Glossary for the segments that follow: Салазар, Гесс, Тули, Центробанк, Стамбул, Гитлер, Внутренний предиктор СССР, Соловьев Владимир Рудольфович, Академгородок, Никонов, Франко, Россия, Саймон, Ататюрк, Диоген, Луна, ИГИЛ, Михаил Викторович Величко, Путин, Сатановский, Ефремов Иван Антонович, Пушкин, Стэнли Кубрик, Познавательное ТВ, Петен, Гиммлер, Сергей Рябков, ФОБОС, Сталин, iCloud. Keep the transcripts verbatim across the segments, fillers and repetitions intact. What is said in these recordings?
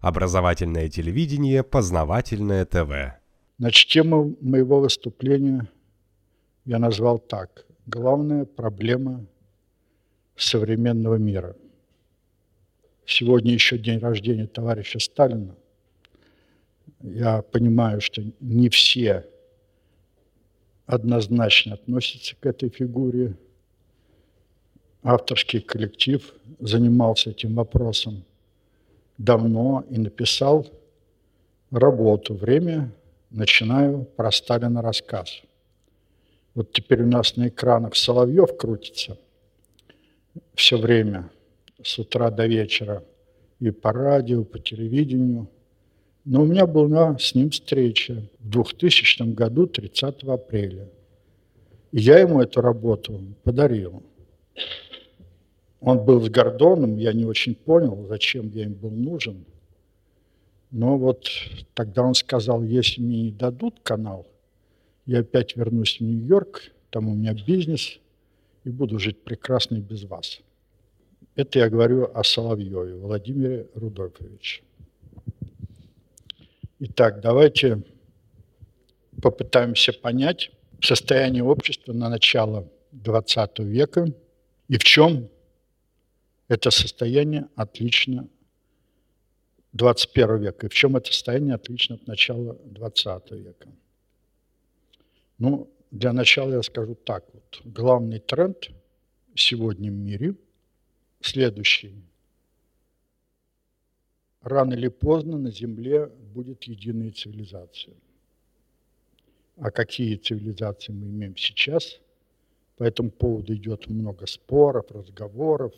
Образовательное телевидение, познавательное ТВ. Значит, тему моего выступления я назвал так. Главная проблема современного мира. Сегодня еще день рождения товарища Сталина. Я понимаю, что не все однозначно относятся к этой фигуре. Авторский коллектив занимался этим вопросом давно и написал работу «Время. Начинаю про Сталина рассказ». Вот теперь у нас на экранах Соловьев крутится все время, с утра до вечера, и по радио, по телевидению. Но у меня была с ним встреча в двухтысячном году, тридцатого апреля. И я ему эту работу подарил. Он был с Гордоном, я не очень понял, зачем я им был нужен. Но вот тогда он сказал, если мне не дадут канал, я опять вернусь в Нью-Йорк, там у меня бизнес, и буду жить прекрасно и без вас. Это я говорю о Соловьеве Владимире Рудольфовиче. Итак, давайте попытаемся понять состояние общества на начало двадцатого века и в чем это состояние отлично двадцать первого века, и в чем это состояние отлично от начала двадцатого века. Ну, для начала я скажу так вот. Главный тренд сегодня в мире следующий. Рано или поздно на Земле будет единая цивилизация. А какие цивилизации мы имеем сейчас? По этому поводу идет много споров, разговоров.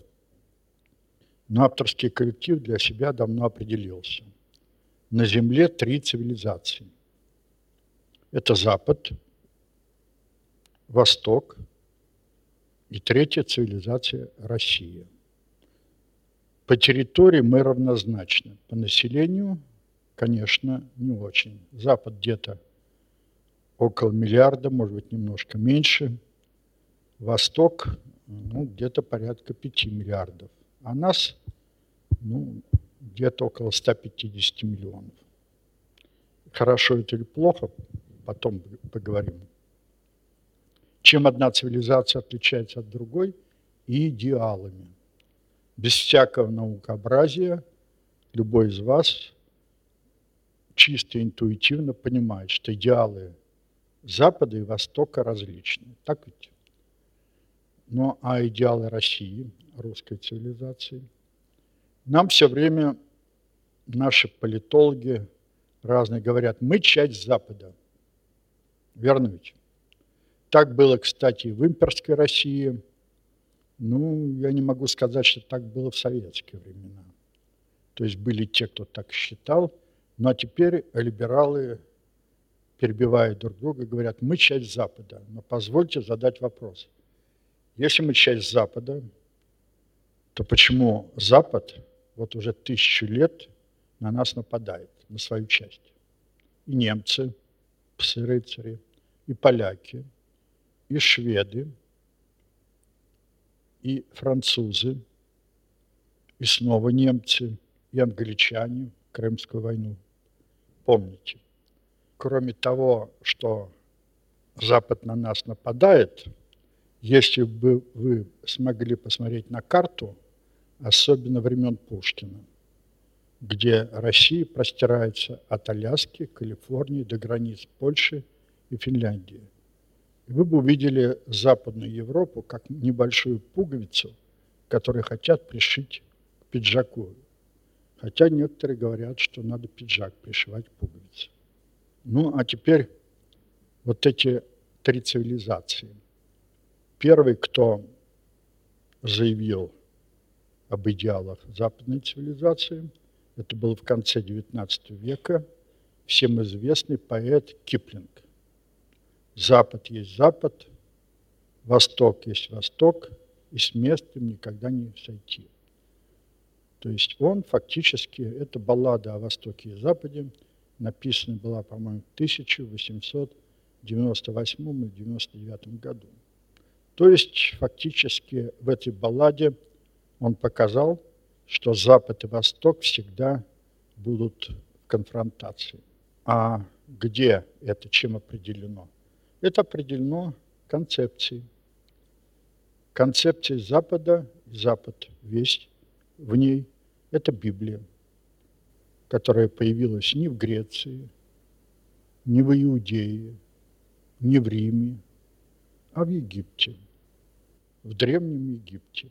Но авторский коллектив для себя давно определился. На Земле три цивилизации. Это Запад, Восток и третья цивилизация – Россия. По территории мы равнозначны. По населению, конечно, не очень. Запад где-то около миллиарда, может быть, немножко меньше. Восток, ну, где-то порядка пяти миллиардов. А нас, ну, где-то около ста пятидесяти миллионов. Хорошо это или плохо, потом поговорим. Чем одна цивилизация отличается от другой? Идеалами. Без всякого наукообразия любой из вас чисто интуитивно понимает, что идеалы Запада и Востока различны. Так ведь? Ну, а идеалы России, русской цивилизации, нам все время наши политологи разные говорят, мы часть Запада. Верно ведь? Так было, кстати, и в имперской России. Ну, я не могу сказать, что так было в советские времена. То есть были те, кто так считал, но теперь либералы, перебивая друг друга, говорят, мы часть Запада. Но позвольте задать вопрос. Если мы часть Запада, то почему Запад вот уже тысячу лет на нас нападает, на свою часть? И немцы, псы-рыцари, и поляки, и шведы, и французы, и снова немцы, и англичане в Крымскую войну. Помните. Кроме того, что Запад на нас нападает, если бы вы смогли посмотреть на карту, особенно времен Пушкина, где Россия простирается от Аляски, Калифорнии до границ Польши и Финляндии, вы бы увидели Западную Европу как небольшую пуговицу, которую хотят пришить к пиджаку. Хотя некоторые говорят, что надо пиджак пришивать к пуговице. Ну, а теперь вот эти три цивилизации. Первый, кто заявил об идеалах западной цивилизации, это был в конце девятнадцатого века всем известный поэт Киплинг. Запад есть Запад, Восток есть Восток, и с мест им никогда не сойти. То есть он фактически, эта баллада о Востоке и Западе написана была, по-моему, в тысяча восемьсот девяносто восьмом или девяносто девятом году. То есть фактически в этой балладе он показал, что Запад и Восток всегда будут в конфронтации. А где это, чем определено? Это определено концепцией. Концепция Запада, Запад весь в ней – это Библия, которая появилась не в Греции, не в Иудее, не в Риме, а в Египте, в Древнем Египте.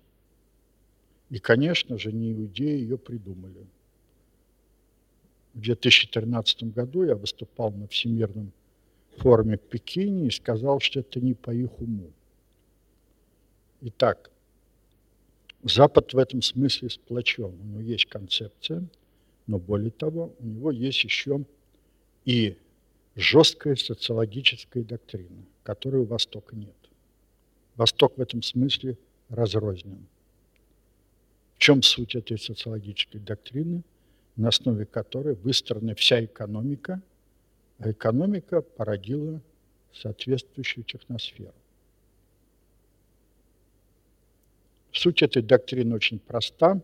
И, конечно же, не иудеи ее придумали. В две тысячи тринадцатом году я выступал на Всемирном форуме в Пекине и сказал, что это не по их уму. Итак, Запад в этом смысле сплочен. У него есть концепция, но более того, у него есть еще и жесткая социологическая доктрина, которой у Востока нет. Восток в этом смысле разрознен. В чем суть этой социологической доктрины, на основе которой выстроена вся экономика, а экономика породила соответствующую техносферу. Суть этой доктрины очень проста,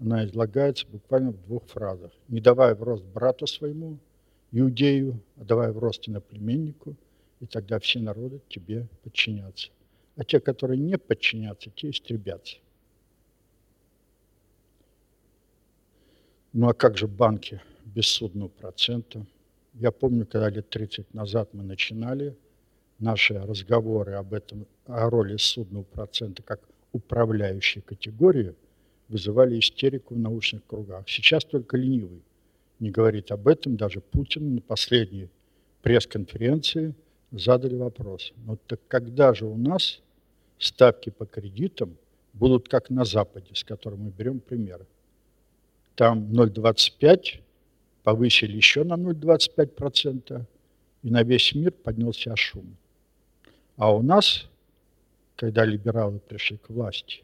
она излагается буквально в двух фразах. «Не давай в рост брату своему, иудею, а давай в рост иноплеменнику, и тогда все народы тебе подчинятся. А те, которые не подчинятся, те истребятся». Ну а как же банки без судного процента? Я помню, когда лет тридцать назад мы начинали наши разговоры об этом, о роли судного процента как управляющей категории, вызывали истерику в научных кругах. Сейчас только ленивый не говорит об этом, даже Путину на последней пресс-конференции задали вопрос. Ну так когда же у нас ставки по кредитам будут как на Западе, с которым мы берем примеры? Там ноль целых двадцать пять сотых, повысили еще на ноль целых двадцать пять сотых процента, и на весь мир поднялся шум. А у нас, когда либералы пришли к власти,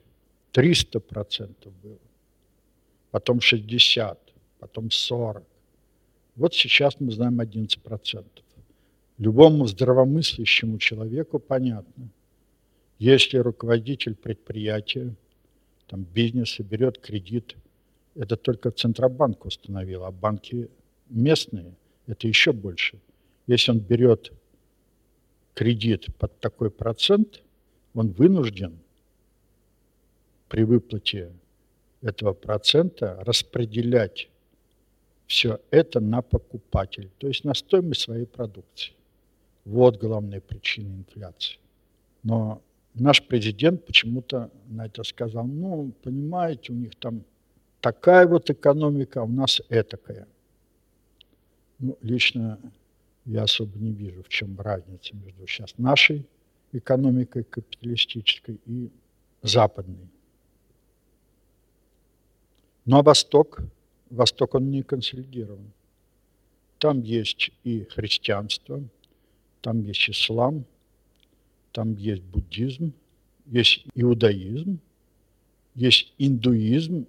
триста процентов было, потом шестьдесят процентов, потом сорок процентов. Вот сейчас мы знаем одиннадцать процентов. Любому здравомыслящему человеку понятно, если руководитель предприятия, там, бизнеса берет кредит, это только Центробанк установил, а банки местные – это еще больше. Если он берет кредит под такой процент, он вынужден при выплате этого процента распределять все это на покупателя, то есть на стоимость своей продукции. Вот главная причина инфляции. Но наш президент почему-то на это сказал, ну, понимаете, у них там такая вот экономика, а у нас этакая. Ну, лично я особо не вижу, в чем разница между сейчас нашей экономикой капиталистической и западной. Ну а Восток, Восток он не консолидирован. Там есть и христианство, там есть ислам, там есть буддизм, есть иудаизм, есть индуизм,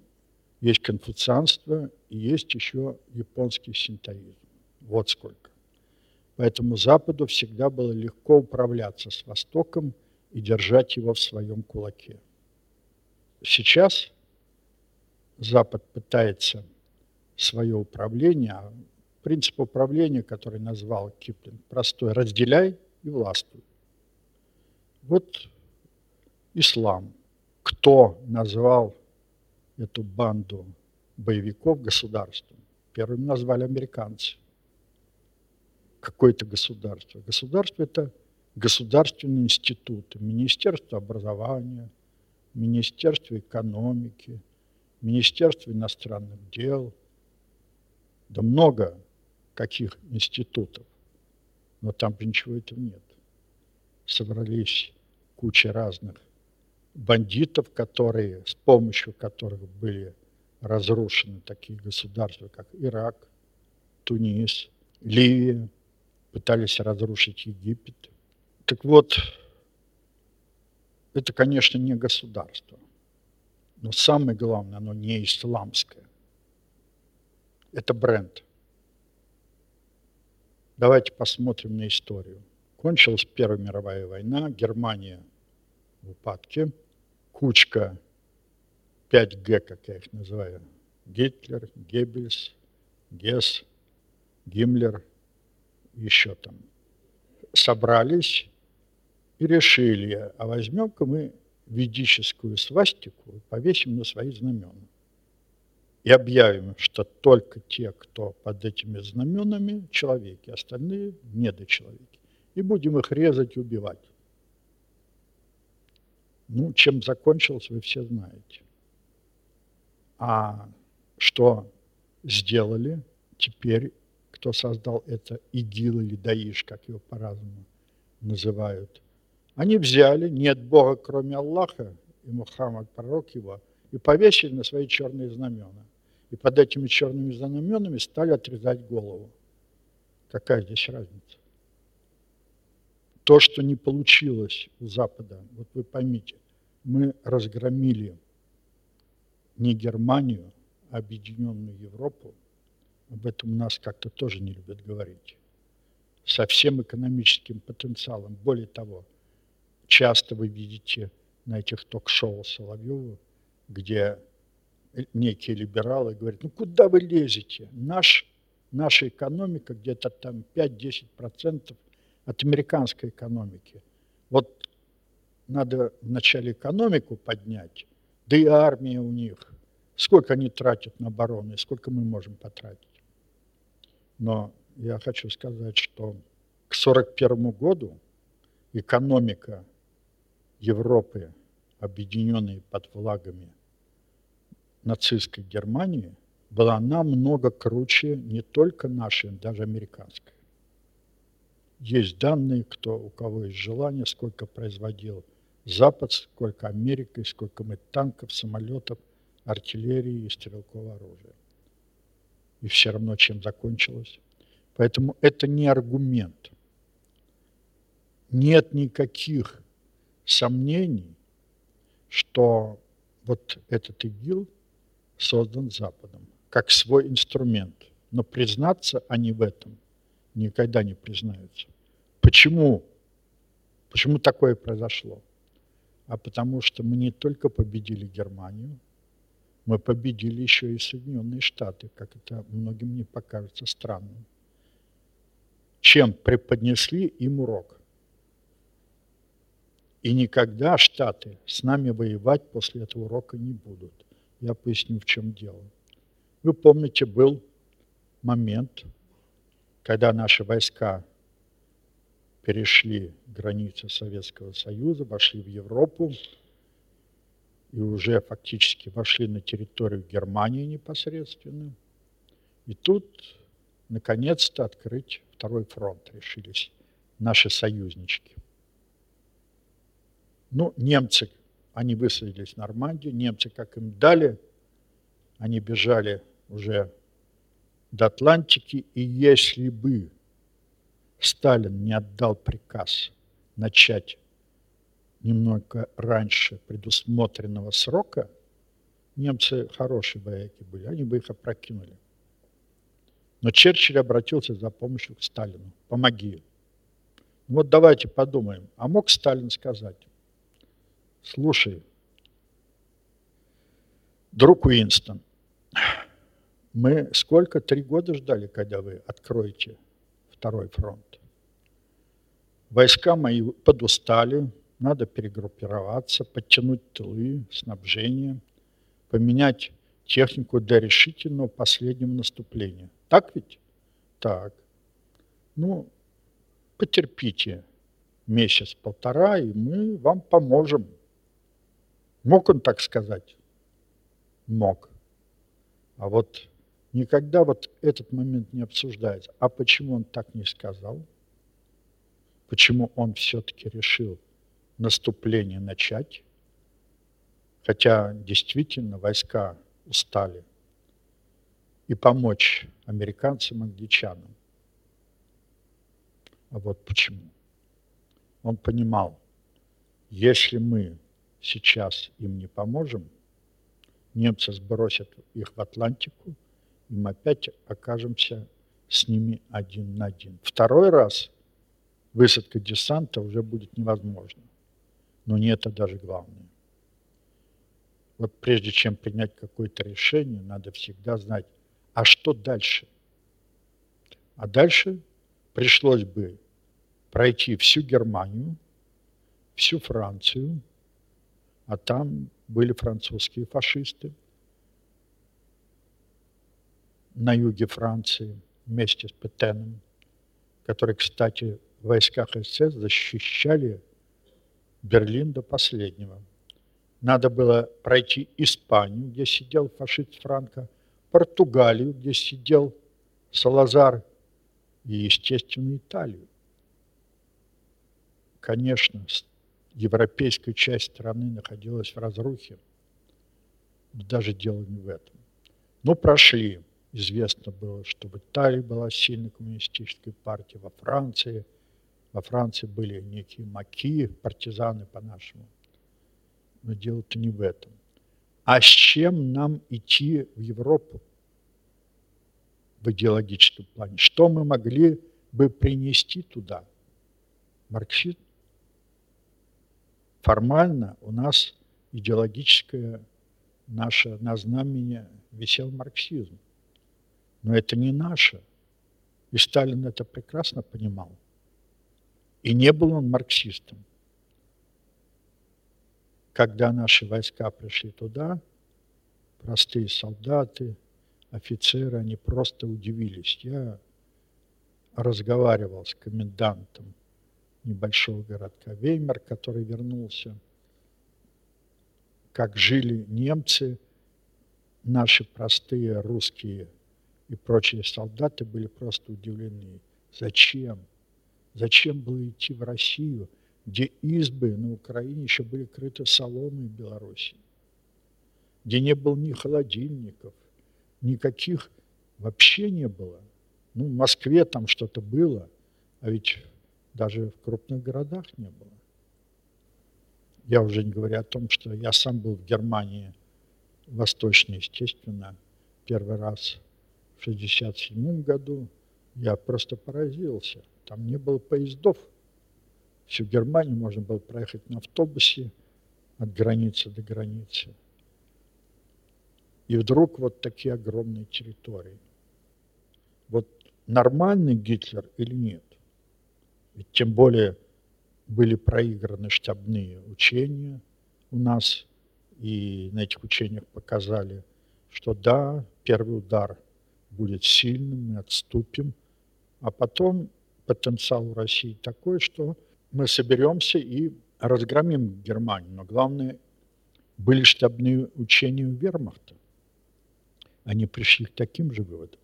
есть конфуцианство, и есть еще японский синтоизм. Вот сколько. Поэтому Западу всегда было легко управляться с Востоком и держать его в своем кулаке. Сейчас Запад пытается свое управление, а принцип управления, который назвал Киплинг, простой – разделяй и властвуй. Вот ислам. Кто назвал эту банду боевиков государством? Первым назвали американцы. Какое-то государство. Государство – это государственные институты. Министерство образования, Министерство экономики, Министерство иностранных дел. Да много каких институтов. Но там ничего этого нет. Собрались куча разных бандитов, которые, с помощью которых были разрушены такие государства, как Ирак, Тунис, Ливия, пытались разрушить Египет. Так вот, это, конечно, не государство, но самое главное, оно не исламское. Это бренд. Давайте посмотрим на историю. Кончилась Первая мировая война, Германия в упадке. Кучка пять Г, как я их называю, Гитлер, Геббельс, Гесс, Гиммлер, еще там, собрались и решили, а возьмем-ка мы ведическую свастику и повесим на свои знамена. И объявим, что только те, кто под этими знаменами, человеки, остальные недочеловеки. И будем их резать и убивать. Ну, чем закончилось, вы все знаете. А что сделали теперь, кто создал это ИГИЛ или ДАИШ, как его по-разному называют? Они взяли, нет Бога, кроме Аллаха, и Мухаммад, пророк его, и повесили на свои черные знамена. И под этими черными знаменами стали отрезать голову. Какая здесь разница? То, что не получилось у Запада, вот вы поймите, мы разгромили не Германию, а Объединенную Европу. Об этом у нас как-то тоже не любят говорить. Со всем экономическим потенциалом. Более того, часто вы видите на этих ток-шоу Соловьёва, где некие либералы говорят, ну куда вы лезете? Наш, наша экономика где-то там пять-десять процентов от американской экономики. Вот надо вначале экономику поднять, да и армия у них. Сколько они тратят на оборону, и сколько мы можем потратить. Но я хочу сказать, что к сорок первому году экономика Европы, объединенные под флагами нацистской Германии, была намного круче не только нашей, даже американской. Есть данные, кто, у кого есть желание, сколько производил Запад, сколько Америка, сколько мы танков, самолетов, артиллерии и стрелкового оружия. И все равно чем закончилось. Поэтому это не аргумент. Нет никаких сомнений, что вот этот ИГИЛ создан Западом как свой инструмент. Но признаться они в этом никогда не признаются. Почему? Почему такое произошло? А потому что мы не только победили Германию, мы победили еще и Соединенные Штаты, как это многим не покажется странным. Чем преподнесли им урок? И никогда Штаты с нами воевать после этого урока не будут. Я поясню, в чем дело. Вы помните, был момент, когда наши войска перешли границы Советского Союза, вошли в Европу и уже фактически вошли на территорию Германии непосредственно. И тут, наконец-то, открыть второй фронт решились наши союзнички. Ну, немцы, они высадились в Нормандии, немцы, как им дали, они бежали уже до Атлантики, и если бы Сталин не отдал приказ начать немного раньше предусмотренного срока, немцы хорошие вояки были, они бы их опрокинули. Но Черчилль обратился за помощью к Сталину, помоги. Вот давайте подумаем, а мог Сталин сказать? Слушай, друг Уинстон, мы сколько, три года ждали, когда вы откроете второй фронт? Войска мои подустали, надо перегруппироваться, подтянуть тылы, снабжение, поменять технику для решительного последнего наступления. Так ведь? Так. Ну, потерпите месяц-полтора, и мы вам поможем. Мог он так сказать? Мог. А вот никогда вот этот момент не обсуждается. А почему он так не сказал? Почему он все-таки решил наступление начать? Хотя действительно войска устали. И помочь американцам, англичанам. А вот почему. Он понимал, если мы сейчас им не поможем, немцы сбросят их в Атлантику, и мы опять окажемся с ними один на один. Второй раз высадка десанта уже будет невозможна. Но не это даже главное. Вот прежде чем принять какое-то решение, надо всегда знать, а что дальше? А дальше пришлось бы пройти всю Германию, всю Францию, а там были французские фашисты на юге Франции вместе с Петеном, которые, кстати, в войсках эс эс защищали Берлин до последнего. Надо было пройти Испанию, где сидел фашист Франко, Португалию, где сидел Салазар, и, естественно, Италию. Конечно, европейская часть страны находилась в разрухе, даже дело не в этом. Но прошли. Известно было, что в Италии была сильная коммунистическая партия, во Франции. Во Франции были некие маки, партизаны по-нашему. Но дело-то не в этом. А с чем нам идти в Европу в идеологическом плане? Что мы могли бы принести туда? Марксизм. Формально у нас идеологическое наше назнамение висел марксизм. Но это не наше. И Сталин это прекрасно понимал. И не был он марксистом. Когда наши войска пришли туда, простые солдаты, офицеры, они просто удивились. Я разговаривал с комендантом небольшого городка Веймар, который вернулся, как жили немцы, наши простые русские и прочие солдаты были просто удивлены. Зачем? Зачем было идти в Россию, где избы на Украине еще были крыты соломой Белоруссии, где не было ни холодильников, никаких вообще не было. Ну, в Москве там что-то было, а ведь даже в крупных городах не было. Я уже не говорю о том, что я сам был в Германии, восточной, естественно, первый раз в шестьдесят седьмом году. Я просто поразился. Там не было поездов. Всю Германию можно было проехать на автобусе от границы до границы. И вдруг вот такие огромные территории. Вот нормальный Гитлер или нет? Ведь тем более были проиграны штабные учения у нас, и на этих учениях показали, что да, первый удар будет сильным, мы отступим, а потом потенциал у России такой, что мы соберемся и разгромим Германию. Но главное, были штабные учения у вермахта. Они пришли к таким же выводам.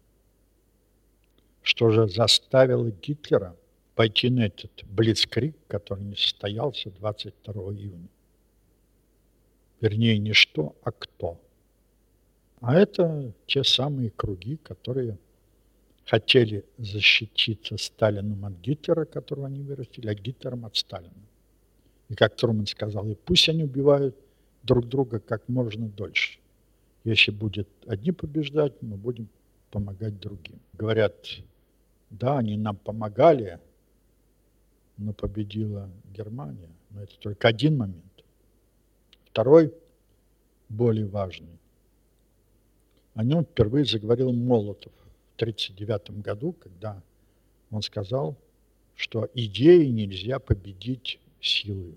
Что же заставило Гитлера пойти на этот блицкриг, который не состоялся двадцать второго июня? Вернее, не что, а кто. А это те самые круги, которые хотели защититься Сталином от Гитлера, которого они вырастили, а Гитлером от Сталина. И как Трумэн сказал, и пусть они убивают друг друга как можно дольше. Если будет одни побеждать, мы будем помогать другим. Говорят, да, они нам помогали, но победила Германия. Но это только один момент. Второй, более важный. О нем впервые заговорил Молотов в тысяча девятьсот тридцать девятом году, когда он сказал, что идеи нельзя победить силой.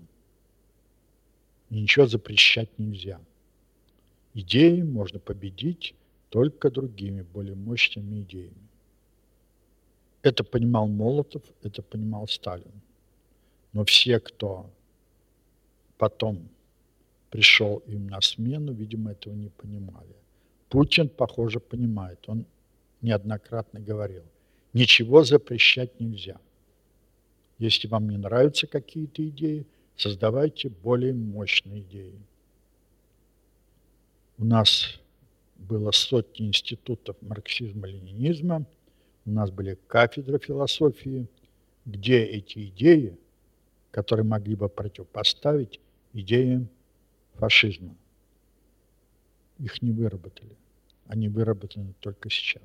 И ничего запрещать нельзя. Идеи можно победить только другими, более мощными идеями. Это понимал Молотов, это понимал Сталин. Но все, кто потом пришел им на смену, видимо, этого не понимали. Путин, похоже, понимает. Он неоднократно говорил, ничего запрещать нельзя. Если вам не нравятся какие-то идеи, создавайте более мощные идеи. У нас было сотни институтов марксизма-ленинизма, у нас были кафедры философии, где эти идеи, которые могли бы противопоставить идеям фашизма, их не выработали. Они выработаны только сейчас.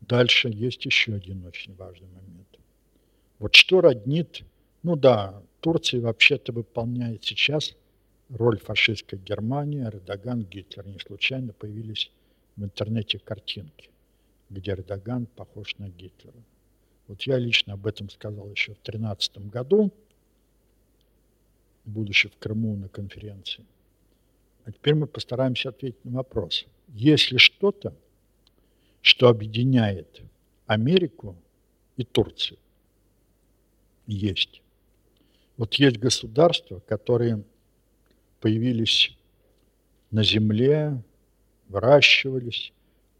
Дальше есть еще один очень важный момент. Вот что роднит, ну да, Турция вообще-то выполняет сейчас роль фашистской Германии, Эрдоган, Гитлер. Не случайно появились в интернете картинки, где Эрдоган похож на Гитлера. Вот я лично об этом сказал еще в тринадцатом году, будучи в Крыму на конференции. А теперь мы постараемся ответить на вопрос. Есть ли что-то, что объединяет Америку и Турцию? Есть. Вот есть государства, которые появились на земле, выращивались,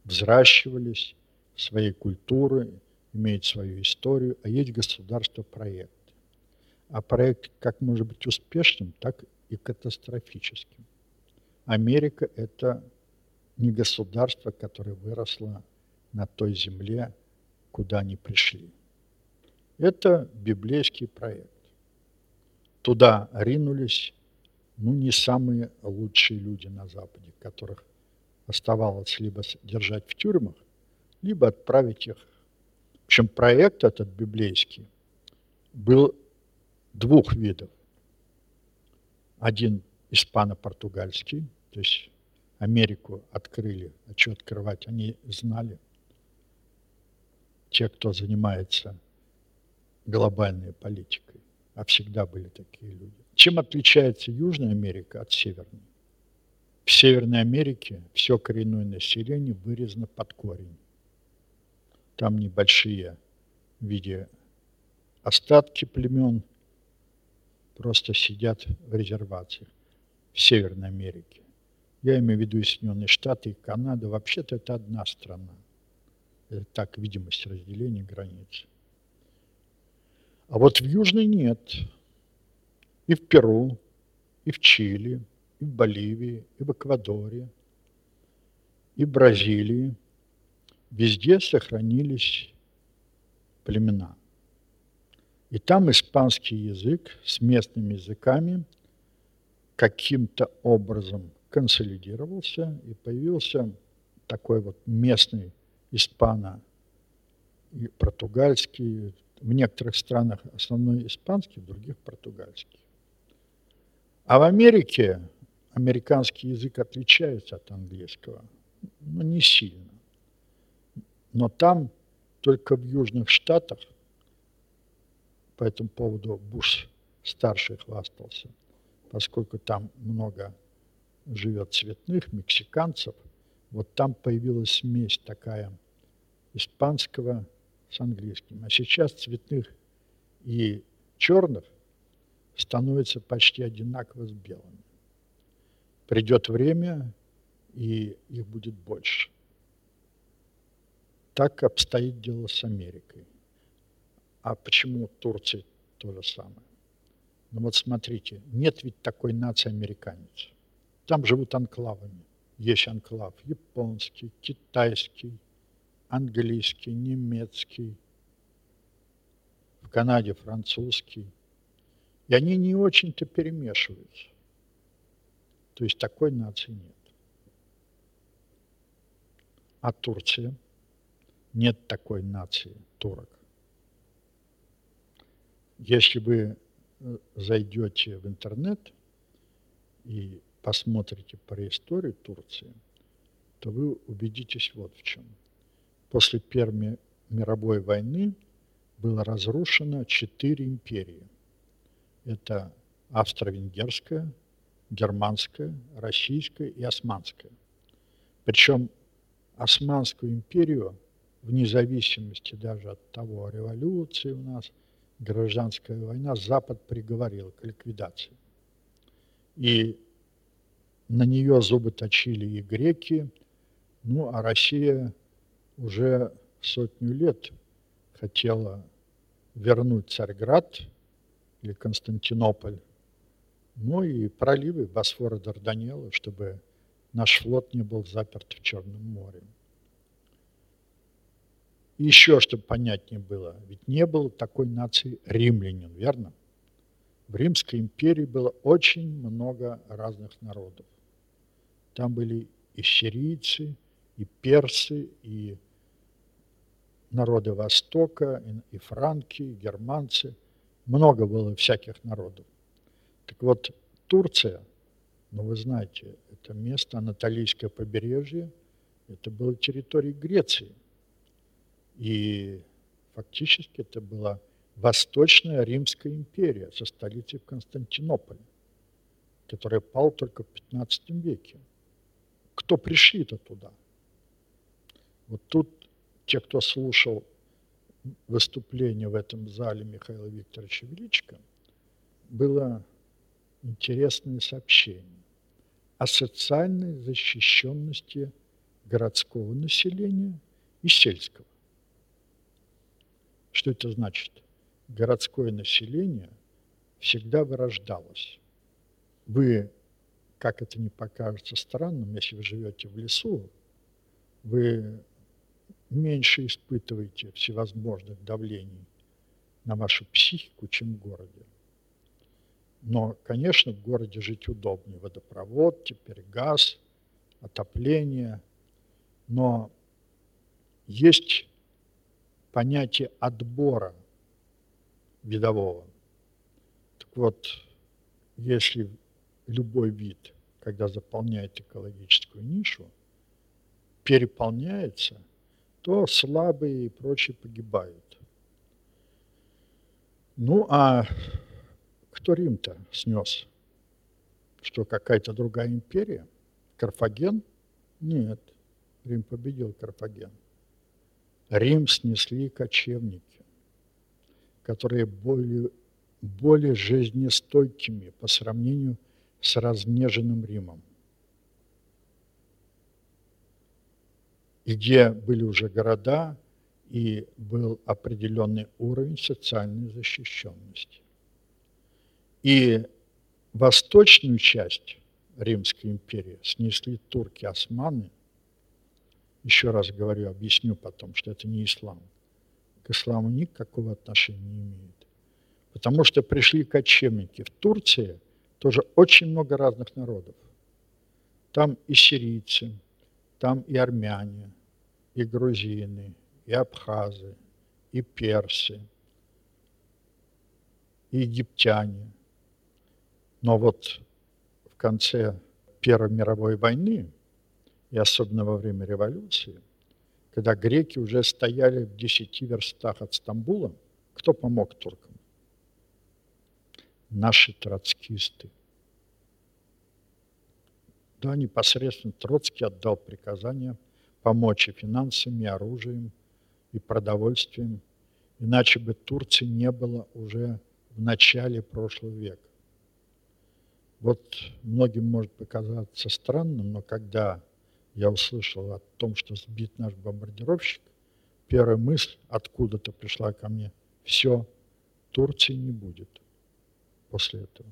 взращивались, своей культурой, имеют свою историю, а есть государство-проект. А проект как может быть успешным, так и катастрофическим. Америка – это не государство, которое выросло на той земле, куда они пришли. Это библейский проект. Туда ринулись, ну, не самые лучшие люди на Западе, которых оставалось либо держать в тюрьмах, либо отправить их. В общем, проект этот библейский был двух видов. Один испано-португальский, то есть Америку открыли, а что открывать, они знали. Те, кто занимается глобальной политикой, а всегда были такие люди. Чем отличается Южная Америка от Северной? В Северной Америке все коренное население вырезано под корень. Там небольшие в виде остатки племен просто сидят в резервациях. В Северной Америке. Я имею в виду и Соединенные Штаты, и Канада. Вообще-то это одна страна. Это так, видимость разделения границ. А вот в Южной нет. И в Перу, и в Чили, и в Боливии, и в Эквадоре, и в Бразилии. Везде сохранились племена. И там испанский язык с местными языками каким-то образом консолидировался, и появился такой вот местный испано- и португальский. В некоторых странах основной испанский, в других португальский. А в Америке американский язык отличается от английского, но не сильно. Но там, только в Южных Штатах, по этому поводу Буш-старший хвастался, поскольку там много живет цветных, мексиканцев, вот там появилась смесь такая испанского с английским. А сейчас цветных и черных становится почти одинаково с белыми. Придет время, и их будет больше. Так обстоит дело с Америкой. А почему Турция то же самое? Ну вот смотрите, нет ведь такой нации американец. Там живут анклавами. Есть анклав японский, китайский, английский, немецкий, в Канаде французский. И они не очень-то перемешиваются. То есть такой нации нет. А Турция? Нет такой нации турок. Если вы зайдете в интернет и посмотрите про историю Турции, то вы убедитесь вот в чем. После Первой мировой войны было разрушено четыре империи. Это австро-венгерская, германская, российская и османская. Причем Османскую империю, вне зависимости даже от того, революции у нас, гражданская война, Запад приговорил к ликвидации. И на нее зубы точили и греки, ну а Россия уже сотню лет хотела вернуть Царьград или Константинополь, ну и проливы Босфора, Дарданеллы, чтобы наш флот не был заперт в Черном море. И еще, чтобы понятнее было, ведь не было такой нации римлянин, верно? В Римской империи было очень много разных народов. Там были и сирийцы, и персы, и народы Востока, и франки, и германцы. Много было всяких народов. Так вот, Турция, ну вы знаете, это место, Анатолийское побережье, это было территорией Греции. И фактически это была Восточная Римская империя со столицей в Константинополе, которая пала только в пятнадцатом веке. Кто пришли-то туда? Вот тут те, кто слушал выступление в этом зале Михаила Викторовича Величко, было интересное сообщение о социальной защищенности городского населения и сельского. Что это значит? Городское население всегда вырождалось. Вы, как это не покажется странным, если вы живете в лесу, вы меньше испытываете всевозможных давлений на вашу психику, чем в городе. Но, конечно, в городе жить удобнее. Водопровод, теперь газ, отопление. Но есть понятие отбора видового. Так вот, если любой вид, когда заполняет экологическую нишу, переполняется, то слабые и прочие погибают. Ну, а кто Рим-то снес? Что, какая-то другая империя? Карфаген? Нет, Рим победил Карфаген. Рим снесли кочевники, которые были более жизнестойкими по сравнению с разнеженным Римом. И где были уже города, и был определенный уровень социальной защищенности. И восточную часть Римской империи снесли турки-османы. Еще раз говорю, объясню потом, что это не ислам. К исламу никакого отношения не имеет. Потому что пришли кочевники. В Турции тоже очень много разных народов. Там и сирийцы, там и армяне, и грузины, и абхазы, и персы, и египтяне. Но вот в конце Первой мировой войны, и особенно во время революции, когда греки уже стояли в десяти верстах от Стамбула, кто помог туркам? Наши троцкисты. Да, непосредственно Троцкий отдал приказание помочь и финансами, и оружием, и продовольствием, иначе бы Турции не было уже в начале прошлого века. Вот многим может показаться странным, но когда я услышал о том, что сбит наш бомбардировщик, первая мысль откуда-то пришла ко мне: все, Турции не будет после этого.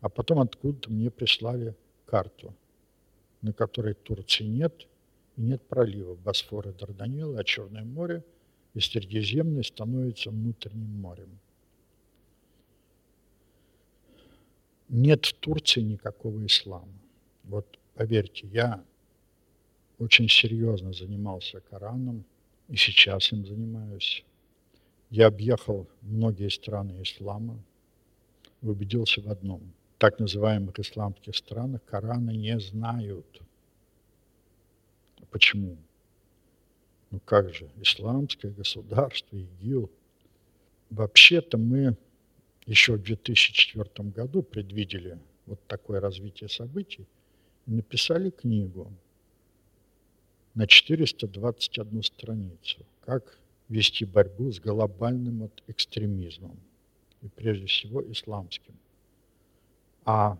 А потом откуда-то мне прислали карту, на которой Турции нет, и нет пролива Босфора, Дарданеллы, а Черное море и Средиземное становится внутренним морем. Нет в Турции никакого ислама. Вот поверьте, я очень серьезно занимался Кораном и сейчас им занимаюсь. Я объехал многие страны ислама, убедился в одном. В так называемых исламских странах Корана не знают. Почему? Ну как же, исламское государство, ИГИЛ. Вообще-то мы еще в две тысячи четвёртом году предвидели вот такое развитие событий и написали книгу на четыреста двадцать одну страницу «Как вести борьбу с глобальным экстремизмом, и прежде всего исламским». А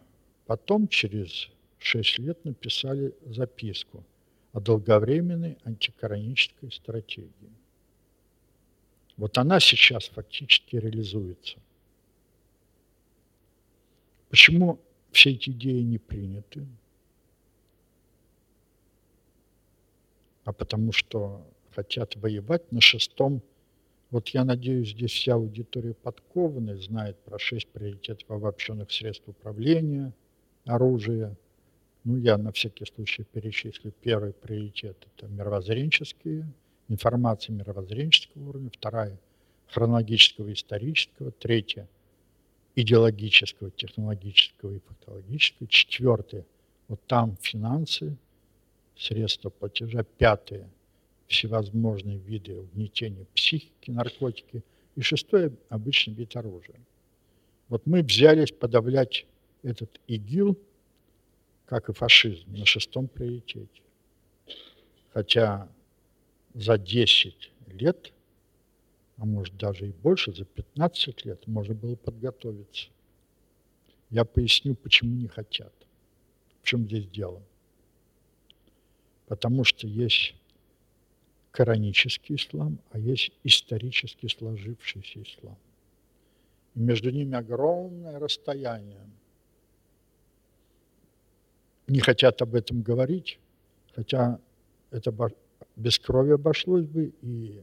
потом через шесть лет написали записку о долговременной антикоранической стратегии. Вот она сейчас фактически реализуется. Почему все эти идеи не приняты? А потому что хотят воевать на шестом. Вот я надеюсь, здесь вся аудитория подкованная, знает про шесть приоритетов обобщенных средств управления, оружия. Ну, я на всякий случай перечислю. Первый приоритет – это мировоззренческие, информация мировоззренческого уровня. Вторая – хронологического и исторического. Третья – идеологического, технологического и фактологического. Четвертая – вот там финансы, средства платежа. Пятое – всевозможные виды угнетения психики, наркотики. И шестое – обычный вид оружия. Вот мы взялись подавлять этот ИГИЛ, как и фашизм, на шестом приоритете. Хотя за десять лет, а может даже и больше, за пятнадцать лет можно было подготовиться. Я поясню, почему не хотят. В чем здесь дело? Потому что есть коранический ислам, а есть исторически сложившийся ислам. И между ними огромное расстояние. Не хотят об этом говорить, хотя это без крови обошлось бы, и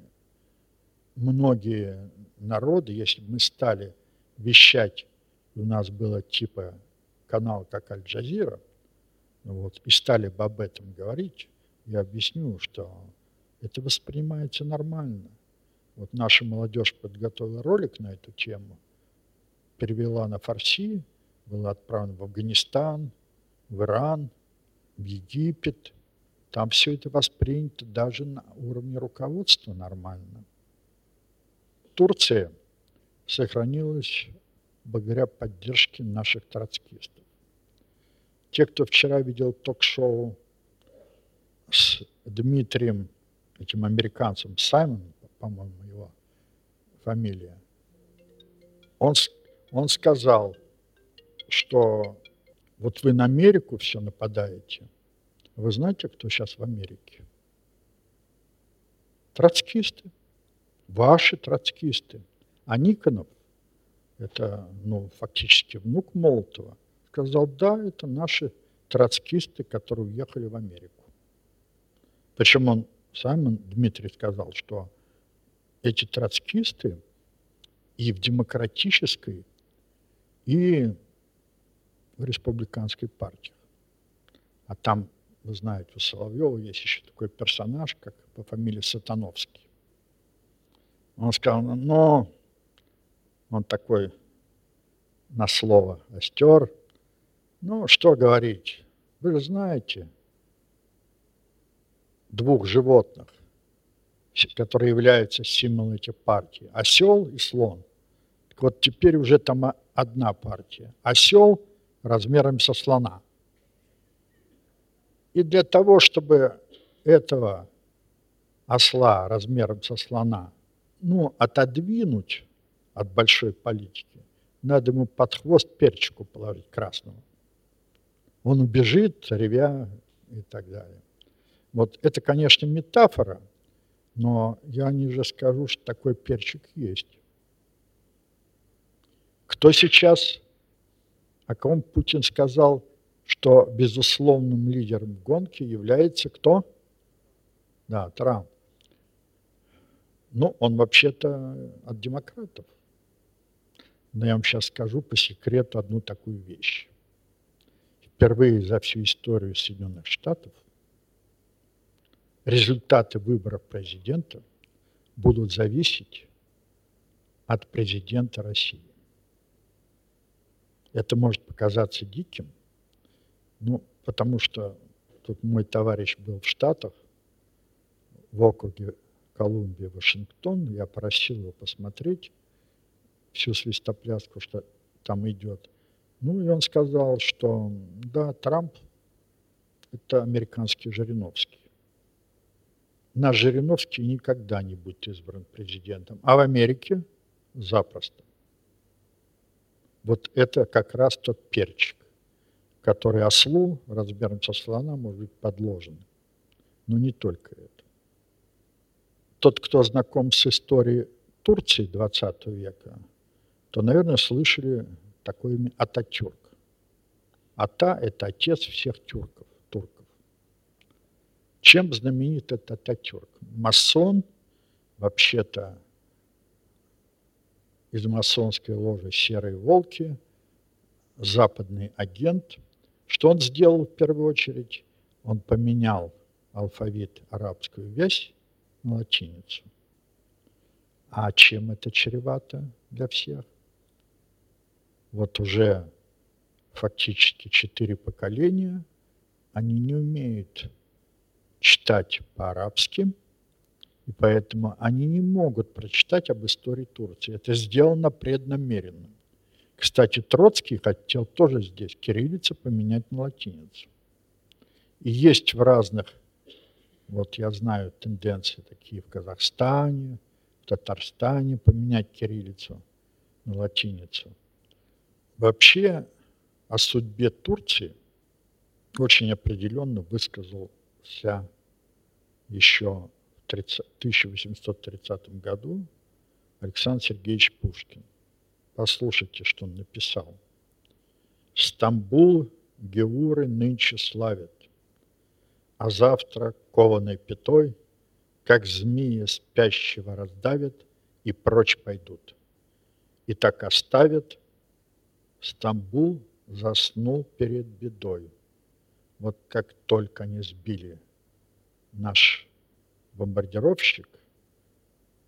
многие народы, если бы мы стали вещать, у нас было типа канал как Аль-Джазира, вот, и стали бы об этом говорить, я объясню, что это воспринимается нормально. Вот наша молодежь подготовила ролик на эту тему, перевела на фарси, была отправлена в Афганистан, в Иран, в Египет. Там все это воспринято даже на уровне руководства нормально. Турция сохранилась благодаря поддержке наших троцкистов. Те, кто вчера видел ток-шоу с Дмитрием, этим американцем, Саймон, по-моему, его фамилия, он, он сказал, что вот вы на Америку все нападаете. Вы знаете, кто сейчас в Америке? Троцкисты. Ваши троцкисты. А Никонов, это ну, фактически внук Молотова, сказал, да, это наши троцкисты, которые уехали в Америку. Причем он, Саймон Дмитрий, сказал, что эти троцкисты и в демократической, и в республиканской партии. А там, вы знаете, у Соловьёва есть еще такой персонаж, как по фамилии Сатановский. Он сказал, но он такой на слово остер. Ну, что говорить? Вы же знаете двух животных, которые являются символом этих партий. Осел и слон. Так вот теперь уже там одна партия. Осел размером со слона. И для того, чтобы этого осла размером со слона ну, отодвинуть от большой политики, надо ему под хвост перчику положить красного. Он убежит, ревя и так далее. Вот это, конечно, метафора, но я ниже скажу, что такой перчик есть. Кто сейчас, о ком Путин сказал, что безусловным лидером гонки является кто? Да, Трамп. Ну, он вообще-то от демократов. Но я вам сейчас скажу по секрету одну такую вещь. Впервые за всю историю Соединенных Штатов результаты выборов президента будут зависеть от президента России. Это может показаться диким, ну, потому что тут мой товарищ был в Штатах, в округе Колумбия, Вашингтон, я просил его посмотреть всю свистопляску, что там идет. Ну, и он сказал, что да, Трамп – это американский Жириновский. Наш Жириновский никогда не будет избран президентом, а в Америке – запросто. Вот это как раз тот перчик, который ослу размером со слона может быть подложен. Но не только это. Тот, кто знаком с историей Турции двадцатого века, то, наверное, слышали такое имя Ататюрк. Ата – это отец всех тюрков, турков. Чем знаменит этот Ататюрк? Масон, вообще-то из масонской ложи «Серые волки», западный агент. Что он сделал в первую очередь? Он поменял алфавит арабскую вязь на латиницу. А чем это чревато для всех? Вот уже фактически четыре поколения они не умеют читать по-арабски, И поэтому они не могут прочитать об истории Турции. Это сделано преднамеренно. Кстати, Троцкий хотел тоже здесь кириллицу поменять на латиницу. И есть в разных, вот я знаю, тенденции такие в Казахстане, в Татарстане поменять кириллицу на латиницу. Вообще о судьбе Турции очень определенно высказался еще в тысяча восемьсот тридцатом году Александр Сергеевич Пушкин. Послушайте, что он написал. «Стамбул геуры нынче славят, а завтра кованой пятой, как змеи спящего раздавят и прочь пойдут. И так оставят, Стамбул заснул перед бедой. Вот как только они сбили наш бомбардировщик,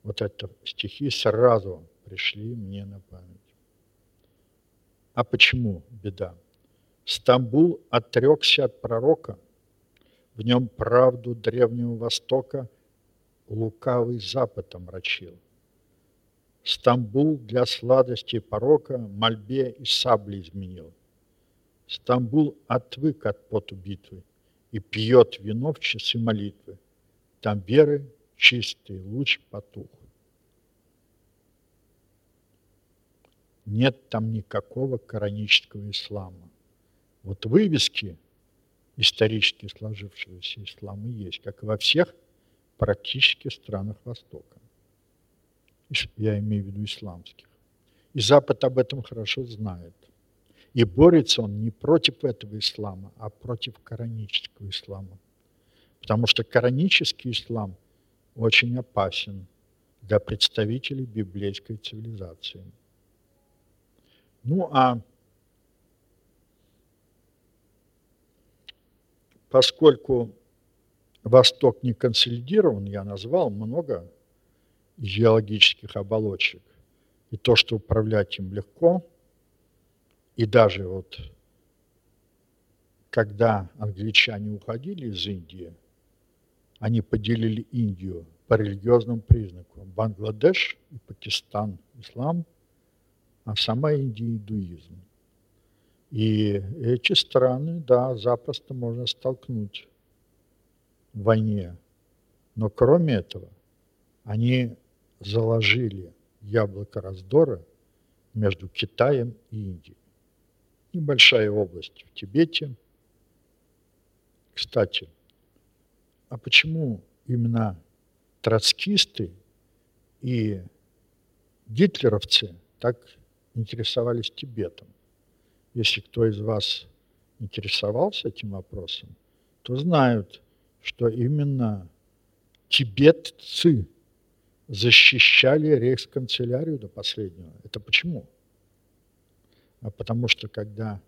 вот эти стихи сразу пришли мне на память. А почему беда? Стамбул отрекся от пророка, в нем правду Древнего Востока лукавый Запад омрачил. Стамбул для сладости и порока мольбе и сабли изменил. Стамбул отвык от поту битвы и пьет вино в часы молитвы. Там веры чистый луч потух. Нет там никакого коранического ислама. Вот вывески исторически сложившегося ислама есть, как и во всех практически странах Востока. Я имею в виду исламских. И Запад об этом хорошо знает. И борется он не против этого ислама, а против коранического ислама. Потому что коранический ислам очень опасен для представителей библейской цивилизации. Ну а поскольку Восток не консолидирован, я назвал много идеологических оболочек, и то, что управлять им легко, и даже вот когда англичане уходили из Индии, они поделили Индию по религиозному признаку: Бангладеш и Пакистан – ислам, а сама Индия – индуизм. И эти страны, да, запросто можно столкнуть в войне. Но кроме этого, они заложили яблоко раздора между Китаем и Индией. Небольшая область в Тибете. Кстати, а почему именно троцкисты и гитлеровцы так интересовались Тибетом? Если кто из вас интересовался этим вопросом, то знают, что именно тибетцы защищали рейхсканцелярию до последнего. Это почему? А потому что когда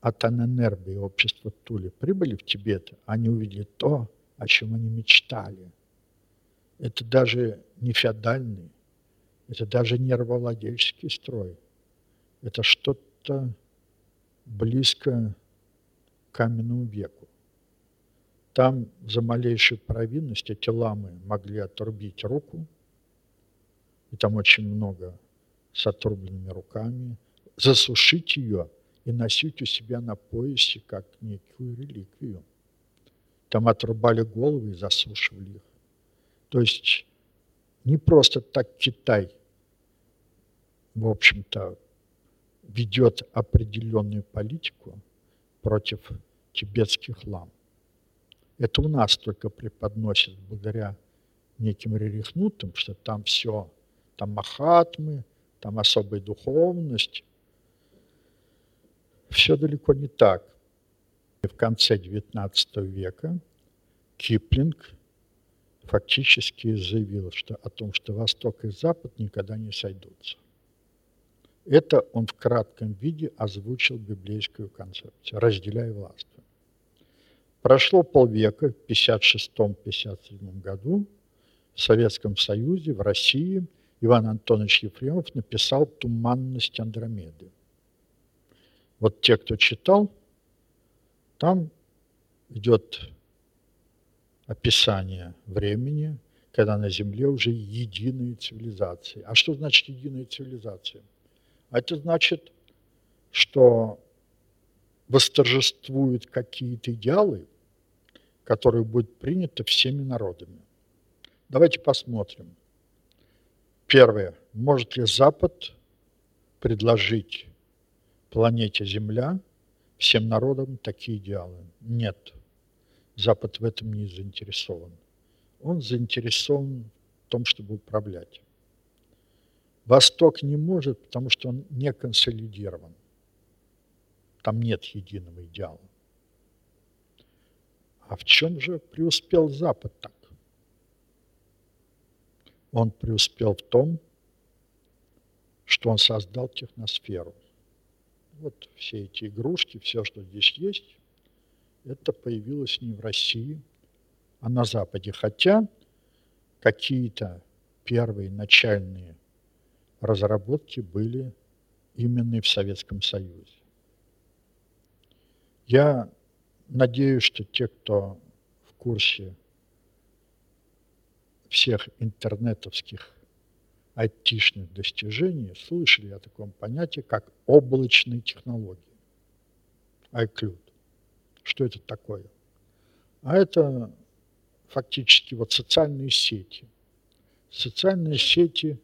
от Атаненербе и общество Тули прибыли в Тибет, они увидели то, о чем они мечтали. Это даже не феодальный, это даже не рабовладельческий строй. Это что-то близко к каменному веку. Там за малейшую провинность эти ламы могли отрубить руку, и там очень много с отрубленными руками, засушить ее и носить у себя на поясе как некую реликвию. Там отрубали головы и засушивали их. То есть не просто так Китай, в общем-то, ведет определенную политику против тибетских лам. Это у нас только преподносит благодаря неким рерихнутым, что там все, там махатмы, там особая духовность. Все далеко не так. В конце девятнадцатого века Киплинг фактически заявил, что о том, что Восток и Запад никогда не сойдутся. Это он в кратком виде озвучил библейскую концепцию «разделяй власть». Прошло полвека, в пятьдесят шестом — пятьдесят седьмом году в Советском Союзе, в России Иван Антонович Ефремов написал «Туманность Андромеды». Вот те, кто читал, там идет описание времени, когда на Земле уже единые цивилизации. А что значит единая цивилизация? Это значит, что восторжествуют какие-то идеалы, которые будут приняты всеми народами. Давайте посмотрим. Первое. Может ли Запад предложить планете Земля всем народам такие идеалы? Нет. Запад в этом не заинтересован. Он заинтересован в том, чтобы управлять. Восток не может, потому что он не консолидирован. Там нет единого идеала. А в чем же преуспел Запад так? Он преуспел в том, что он создал техносферу. Вот все эти игрушки, все, что здесь есть, это появилось не в России, а на Западе. Хотя какие-то первые начальные разработки были именно и в Советском Союзе. Я надеюсь, что те, кто в курсе всех интернетовских айтишных достижений, слышали о таком понятии, как облачные технологии. iCloud. Что это такое? А это фактически вот социальные сети. Социальные сети,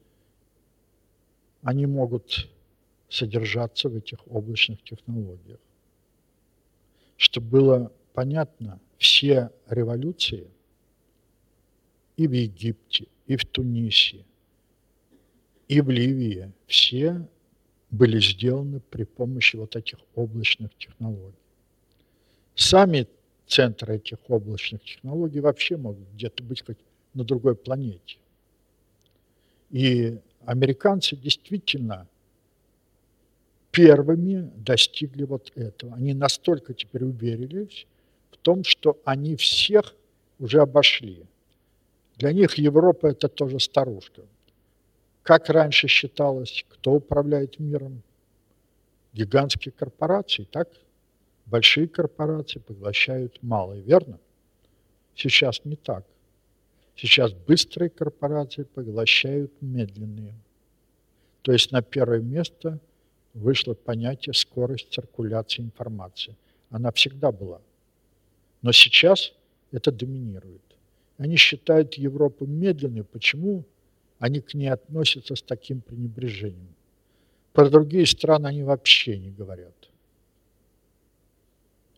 они могут содержаться в этих облачных технологиях. Чтобы было понятно, все революции и в Египте, и в Тунисе, и в Ливии, все были сделаны при помощи вот этих облачных технологий. Сами центры этих облачных технологий вообще могут где-то быть хоть на другой планете. И американцы действительно первыми достигли вот этого. Они настолько теперь уверились в том, что они всех уже обошли. Для них Европа – это тоже старушка. Как раньше считалось, кто управляет миром? Гигантские корпорации, так? Большие корпорации поглощают малые, верно? Сейчас не так. Сейчас быстрые корпорации поглощают медленные. То есть на первое место вышло понятие скорость циркуляции информации. Она всегда была. Но сейчас это доминирует. Они считают Европу медленной. Почему они к ней относятся с таким пренебрежением? Про другие страны они вообще не говорят.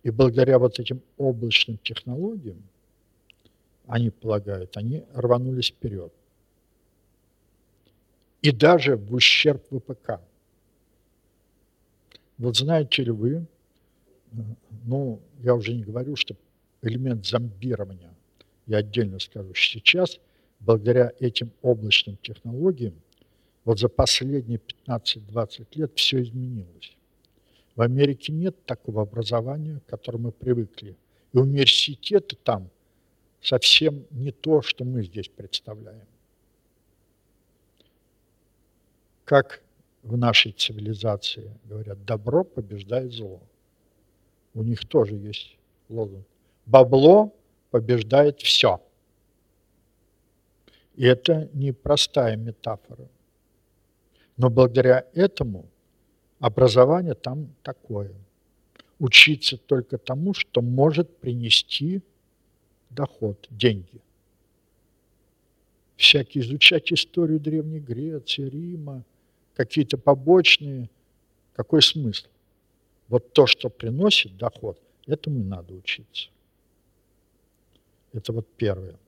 И благодаря вот этим облачным технологиям, они полагают, они рванулись вперед. И даже в ущерб вэ пэ ка. Вот знаете ли вы, ну, я уже не говорю, что элемент зомбирования, я отдельно скажу, что сейчас, благодаря этим облачным технологиям, вот за последние пятнадцать-двадцать лет все изменилось. В Америке нет такого образования, к которому мы привыкли. И университеты там совсем не то, что мы здесь представляем. Как в нашей цивилизации говорят, добро побеждает зло. У них тоже есть лозунг. Бабло побеждает все. И это непростая метафора. Но благодаря этому образование там такое. Учиться только тому, что может принести доход, деньги. Всякие изучать историю Древней Греции, Рима, какие-то побочные. Какой смысл? Вот то, что приносит доход, этому и надо учиться. Это вот первое.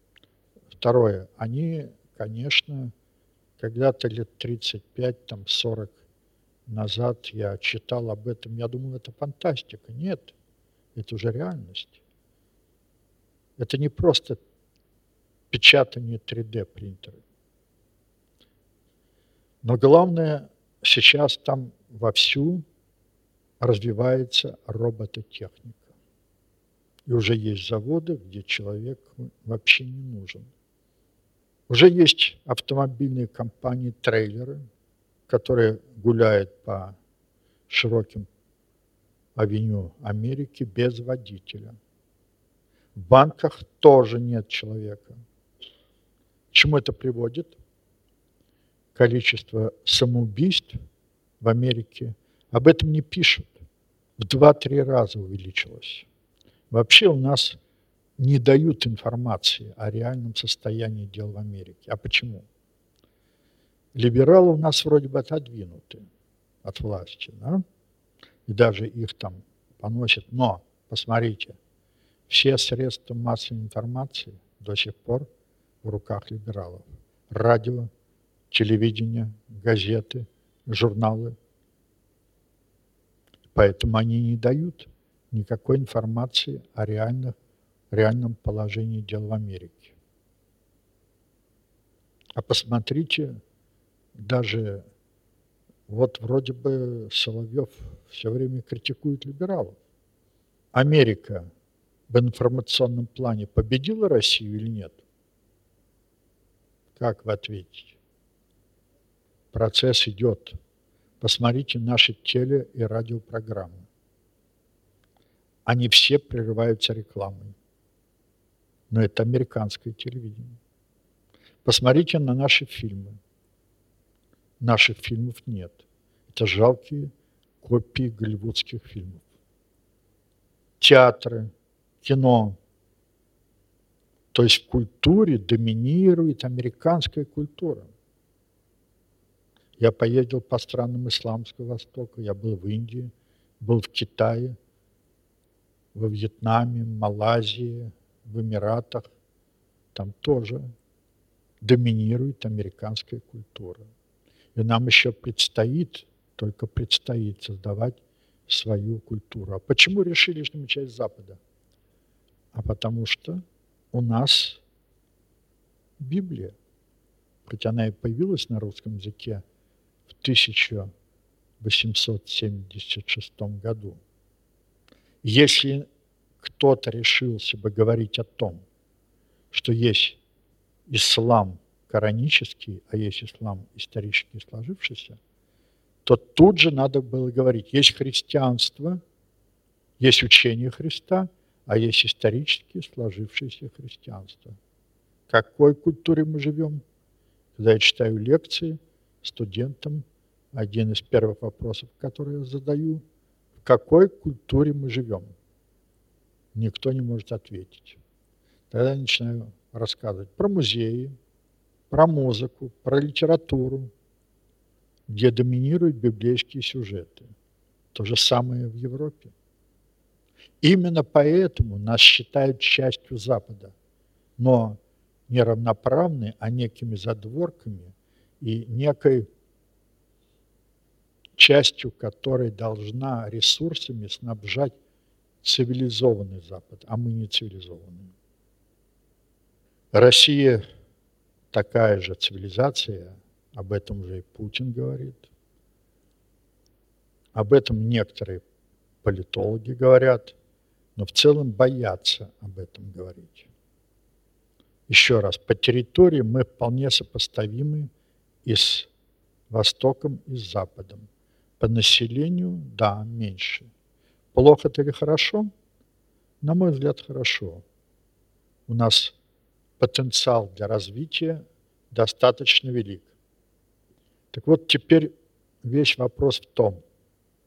Второе. Они, конечно, когда-то лет тридцать пять сорок назад я читал об этом. Я думал, это фантастика. Нет, это уже реальность. Это не просто печатание три дэ принтеров. Но главное, сейчас там вовсю развивается робототехника. И уже есть заводы, где человек вообще не нужен. Уже есть автомобильные компании-трейлеры, которые гуляют по широким авеню Америки без водителя. В банках тоже нет человека. К чему это приводит? Количество самоубийств в Америке, об этом не пишут, в два-три раза увеличилось. Вообще у нас не дают информации о реальном состоянии дел в Америке. А почему? Либералы у нас вроде бы отодвинуты от власти, да? И даже их там поносят. Но, посмотрите, все средства массовой информации до сих пор в руках либералов. Радио, телевидение, газеты, журналы. Поэтому они не дают никакой информации о реальных, реальном положении дел в Америке. А посмотрите, даже вот вроде бы Соловьев все время критикует либералов. Америка в информационном плане победила Россию или нет? Как вы ответите? Процесс идет. Посмотрите наши теле- и радиопрограммы. Они все прерываются рекламой. Но это американское телевидение. Посмотрите на наши фильмы. Наших фильмов нет. Это жалкие копии голливудских фильмов. Театры, кино. То есть в культуре доминирует американская культура. Я поездил по странам Исламского Востока, я был в Индии, был в Китае, во Вьетнаме, Малайзии, в Эмиратах. Там тоже доминирует американская культура. И нам еще предстоит, только предстоит создавать свою культуру. А почему решили, что мы часть Запада? А потому что у нас Библия, хотя она и появилась на русском языке в тысяча восемьсот семьдесят шестом году. Если кто-то решился бы говорить о том, что есть ислам коранический, а есть ислам исторически сложившийся, то тут же надо было говорить, есть христианство, есть учение Христа, а есть исторически сложившееся христианство. В какой культуре мы живем? Когда я читаю лекции студентам, один из первых вопросов, который я задаю, в какой культуре мы живем? Никто не может ответить. Тогда я начинаю рассказывать про музеи, про музыку, про литературу, где доминируют библейские сюжеты. То же самое в Европе. Именно поэтому нас считают частью Запада, но неравноправны, а некими задворками и некой частью, которая должна ресурсами снабжать цивилизованный Запад, а мы не цивилизованные. Россия такая же цивилизация, об этом же и Путин говорит, об этом некоторые политологи говорят, но в целом боятся об этом говорить. Еще раз, по территории мы вполне сопоставимы и с Востоком, и с Западом. По населению, да, меньше. Плохо-то или хорошо? На мой взгляд, хорошо. У нас потенциал для развития достаточно велик. Так вот, теперь весь вопрос в том,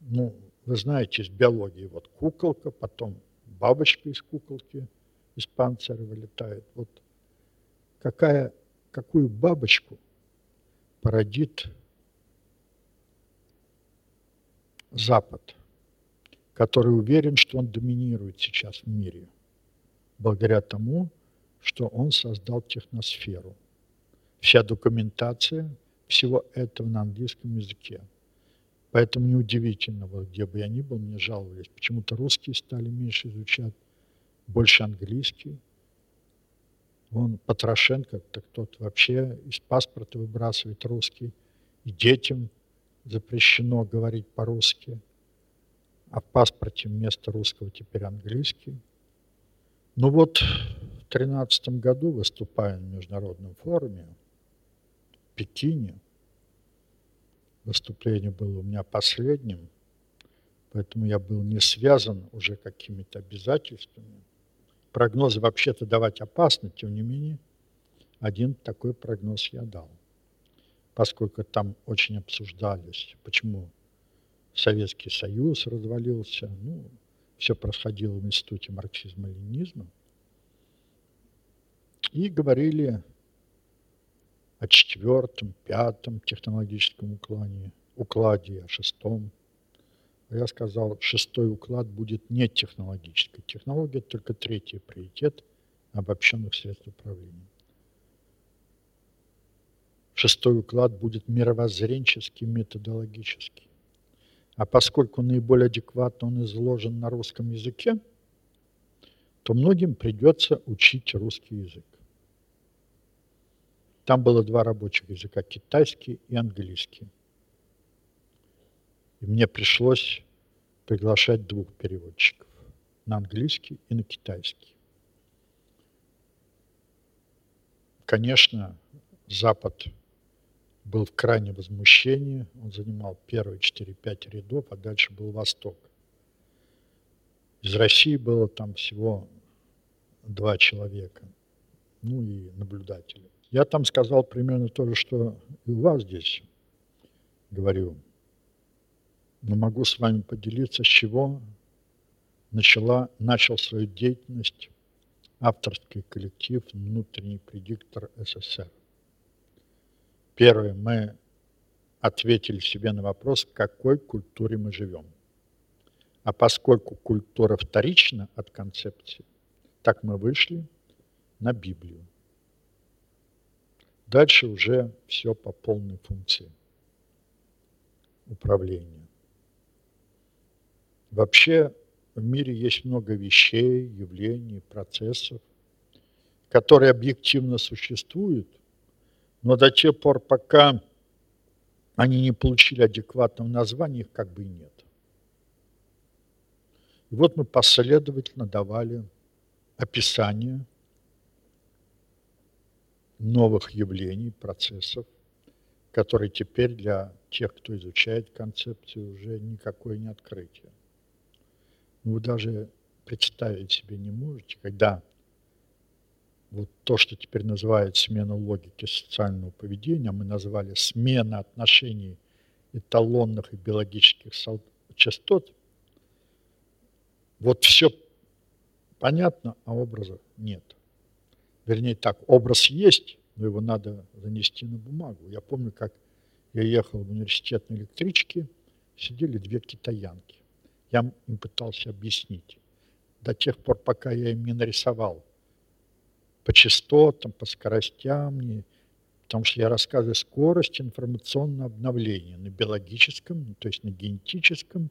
ну, вы знаете, из биологии, вот куколка, потом бабочка из куколки, из панциря вылетает. Вот какая, какую бабочку породит Запад, который уверен, что он доминирует сейчас в мире, благодаря тому, что он создал техносферу. Вся документация всего этого на английском языке. Поэтому неудивительно, вот где бы я ни был, мне жаловались. Почему-то русские стали меньше изучать, больше английский. Вон Потрошенко, так тот вообще из паспорта выбрасывает русский. И детям запрещено говорить по-русски. А в паспорте вместо русского теперь английский. Ну вот в две тысячи тринадцатом году, выступая на международном форуме в Пекине, выступление было у меня последним, поэтому я был не связан уже какими-то обязательствами. Прогнозы вообще-то давать опасно, тем не менее, Один такой прогноз я дал, поскольку там очень обсуждались, почему Советский Союз развалился, ну, все происходило в Институте марксизма-ленинизма, и говорили о четвертом, пятом технологическом укладе, укладе, о шестом. Я сказал, шестой уклад будет не технологической. Технология – только третий приоритет обобщенных средств управления. Шестой уклад будет мировоззренческий, методологический. А поскольку наиболее адекватно он изложен на русском языке, то многим придется учить русский язык. Там было два рабочих языка – китайский и английский. И мне пришлось приглашать двух переводчиков – на английский и на китайский. Конечно, Запад был в крайнем возмущении, он занимал первые четыре-пять рядов, а дальше был Восток. Из России было там всего два человека, ну и наблюдатели. Я там сказал примерно то же, что и у вас здесь, говорю. Но могу с вами поделиться, с чего начала, начал свою деятельность авторский коллектив «Внутренний предиктор СССР». Первое, мы ответили себе на вопрос, в какой культуре мы живем. А поскольку культура вторична от концепции, так мы вышли на Библию. Дальше уже все по полной функции управления. Вообще в мире есть много вещей, явлений, процессов, которые объективно существуют, но до тех пор, пока они не получили адекватного названия, их как бы и нет. И вот мы последовательно давали описание новых явлений, процессов, которые теперь для тех, кто изучает концепцию, уже никакое не открытие. Вы даже представить себе не можете, когда вот то, что теперь называют смена логики социального поведения, мы назвали смена отношений эталонных и биологических частот, вот все понятно, а образа нет. Вернее так, образ есть, но его надо занести на бумагу. Я помню, как я ехал в университет на электричке, сидели две китаянки. Я им пытался объяснить. До тех пор, пока я им не нарисовал по частотам, по скоростям, потому что я рассказываю скорость информационного обновления на биологическом, то есть на генетическом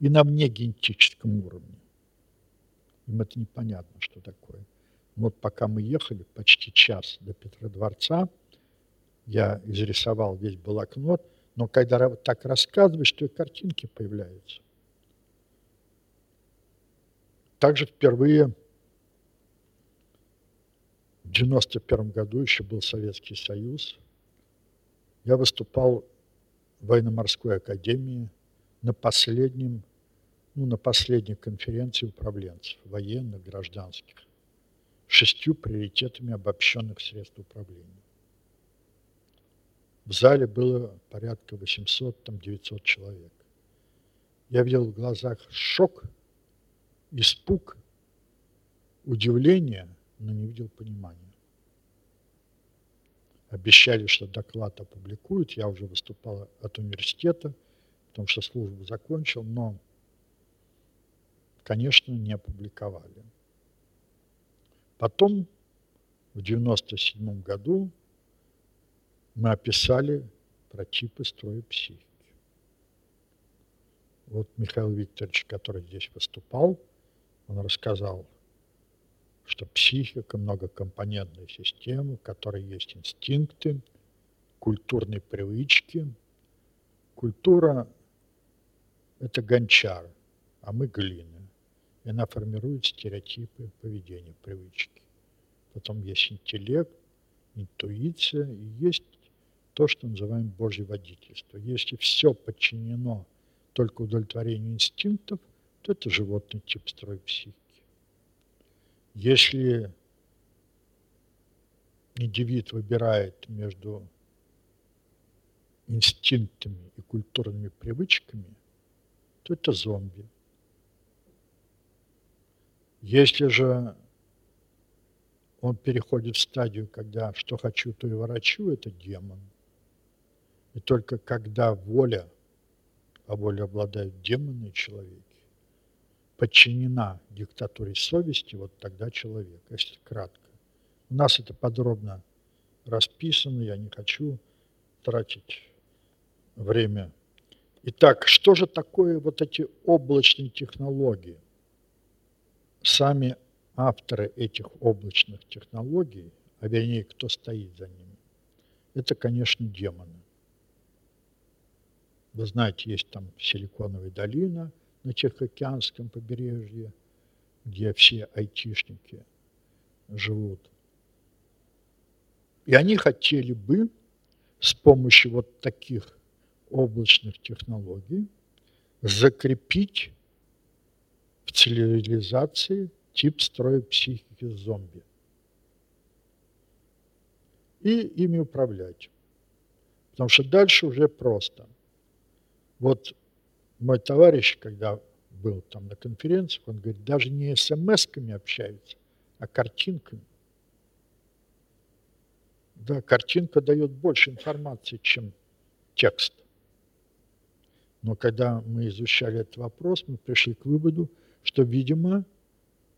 и на внегенетическом уровне. Им это непонятно, что такое. Вот пока мы ехали почти час до Петродворца, я изрисовал весь блокнот, но когда вот так рассказываешь, то и картинки появляются. Также впервые в девяносто первом году, еще был Советский Союз, я выступал в военно-морской академии на, последнем, ну, на последней конференции управленцев, военных, гражданских, с шестью приоритетами обобщенных средств управления. В зале было порядка восемьсот-девятьсот человек. Я видел в глазах шок, испуг, удивление, но не видел понимания. Обещали, что доклад опубликуют. Я уже выступал от университета, потому что службу закончил, но, конечно, не опубликовали. Потом, в девяносто седьмом году, мы описали про типы строя психики. Вот Михаил Викторович, который здесь выступал, он рассказал, что психика – многокомпонентная система, в которой есть инстинкты, культурные привычки. Культура – это гончар, а мы – глина. И она формирует стереотипы поведения, привычки. Потом есть интеллект, интуиция и есть то, что называем Божье водительство. Если все подчинено только удовлетворению инстинктов, то это животный тип строй психики. Если индивид выбирает между инстинктами и культурными привычками, то это зомби. Если же он переходит в стадию, когда что хочу, то и ворочу, это демон. И только когда воля, а волей обладают демоны и человеки, подчинена диктатуре совести, вот тогда человек, если кратко. У нас это подробно расписано, я не хочу тратить время. Итак, что же такое вот эти облачные технологии? Сами авторы этих облачных технологий, а вернее, кто стоит за ними, это, конечно, демоны. Вы знаете, есть там Силиконовая долина на Тихоокеанском побережье, где все айтишники живут. И они хотели бы с помощью вот таких облачных технологий закрепить в цивилизации тип строя психики зомби и ими управлять. Потому что дальше уже просто. Вот мой товарищ, когда был там на конференциях, он говорит, даже не смс-ками общаются, а картинками. Да, картинка дает больше информации, чем текст. Но когда мы изучали этот вопрос, мы пришли к выводу, что, видимо,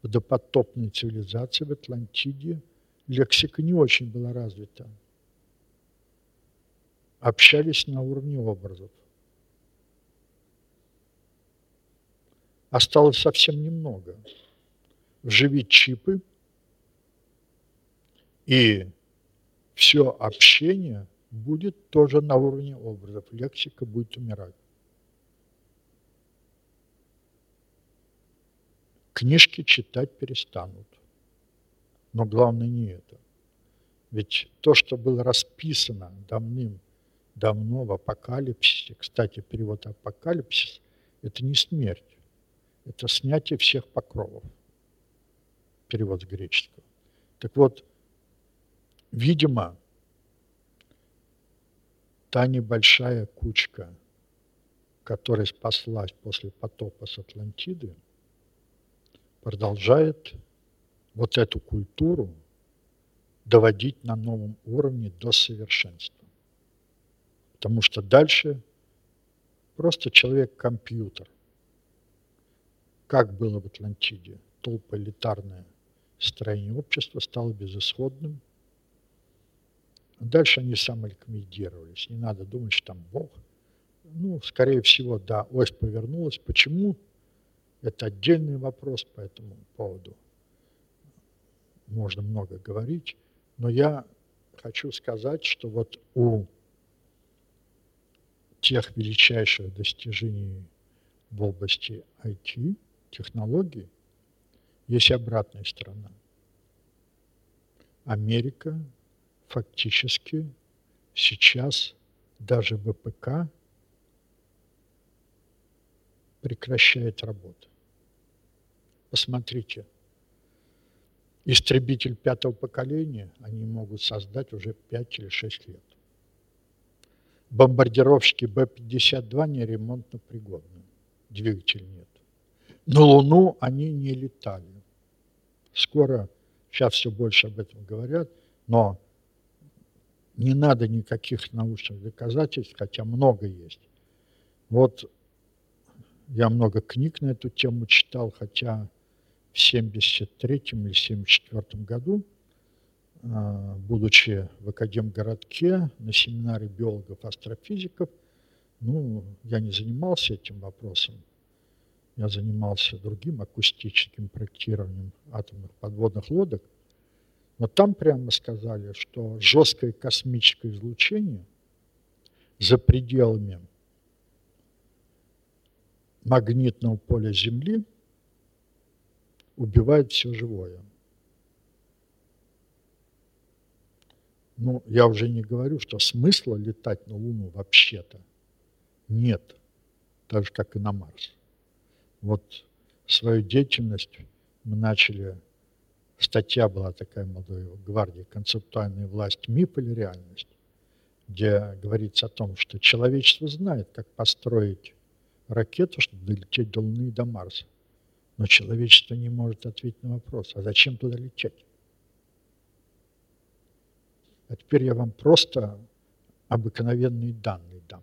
в допотопной цивилизации в Атлантиде лексика не очень была развита. Общались на уровне образов. Осталось совсем немного. Вживить чипы, и все общение будет тоже на уровне образов. Лексика будет умирать. Книжки читать перестанут. Но главное не это. Ведь то, что было расписано давным-давно в апокалипсисе, кстати, перевод апокалипсис, это не смерть. Это снятие всех покровов. Перевод с греческого. Так вот, видимо, та небольшая кучка, которая спаслась после потопа с Атлантиды, продолжает вот эту культуру доводить на новом уровне до совершенства. Потому что дальше просто человек-компьютер. Как было в Атлантиде, толпа элитарное строение общества стало безысходным. Дальше они самоликвидировались. Не надо думать, что там Бог. Ну, скорее всего, да, ось повернулась. Почему? Это отдельный вопрос по этому поводу. Можно много говорить. Но я хочу сказать, что вот у тех величайших достижений в области ай ти, технологий, есть обратная сторона. Америка фактически сейчас даже вэ пэ ка прекращает работу. Посмотрите, истребитель пятого поколения они могут создать уже пять или шесть лет. Бомбардировщики бэ пятьдесят два неремонтно пригодны, двигатель нет. На Луну они не летали. Скоро, сейчас все больше об этом говорят, но не надо никаких научных доказательств, хотя много есть. Вот я много книг на эту тему читал, хотя в семьдесят третьем или семьдесят четвёртом году, будучи в Академгородке на семинаре биологов-астрофизиков, ну, я не занимался этим вопросом. Я занимался другим акустическим проектированием атомных подводных лодок. Но там прямо сказали, что жесткое космическое излучение за пределами магнитного поля Земли убивает все живое. Ну, я уже не говорю, что смысла летать на Луну вообще-то нет, так же, как и на Марс. Вот свою деятельность мы начали статья была такая «Молодой гвардии», «Концептуальная власть, миф или реальность», где говорится о том, что человечество знает, как построить ракету, чтобы долететь до Луны и до Марса. Но человечество не может ответить на вопрос, а зачем туда лететь? А теперь я вам просто обыкновенные данные дам.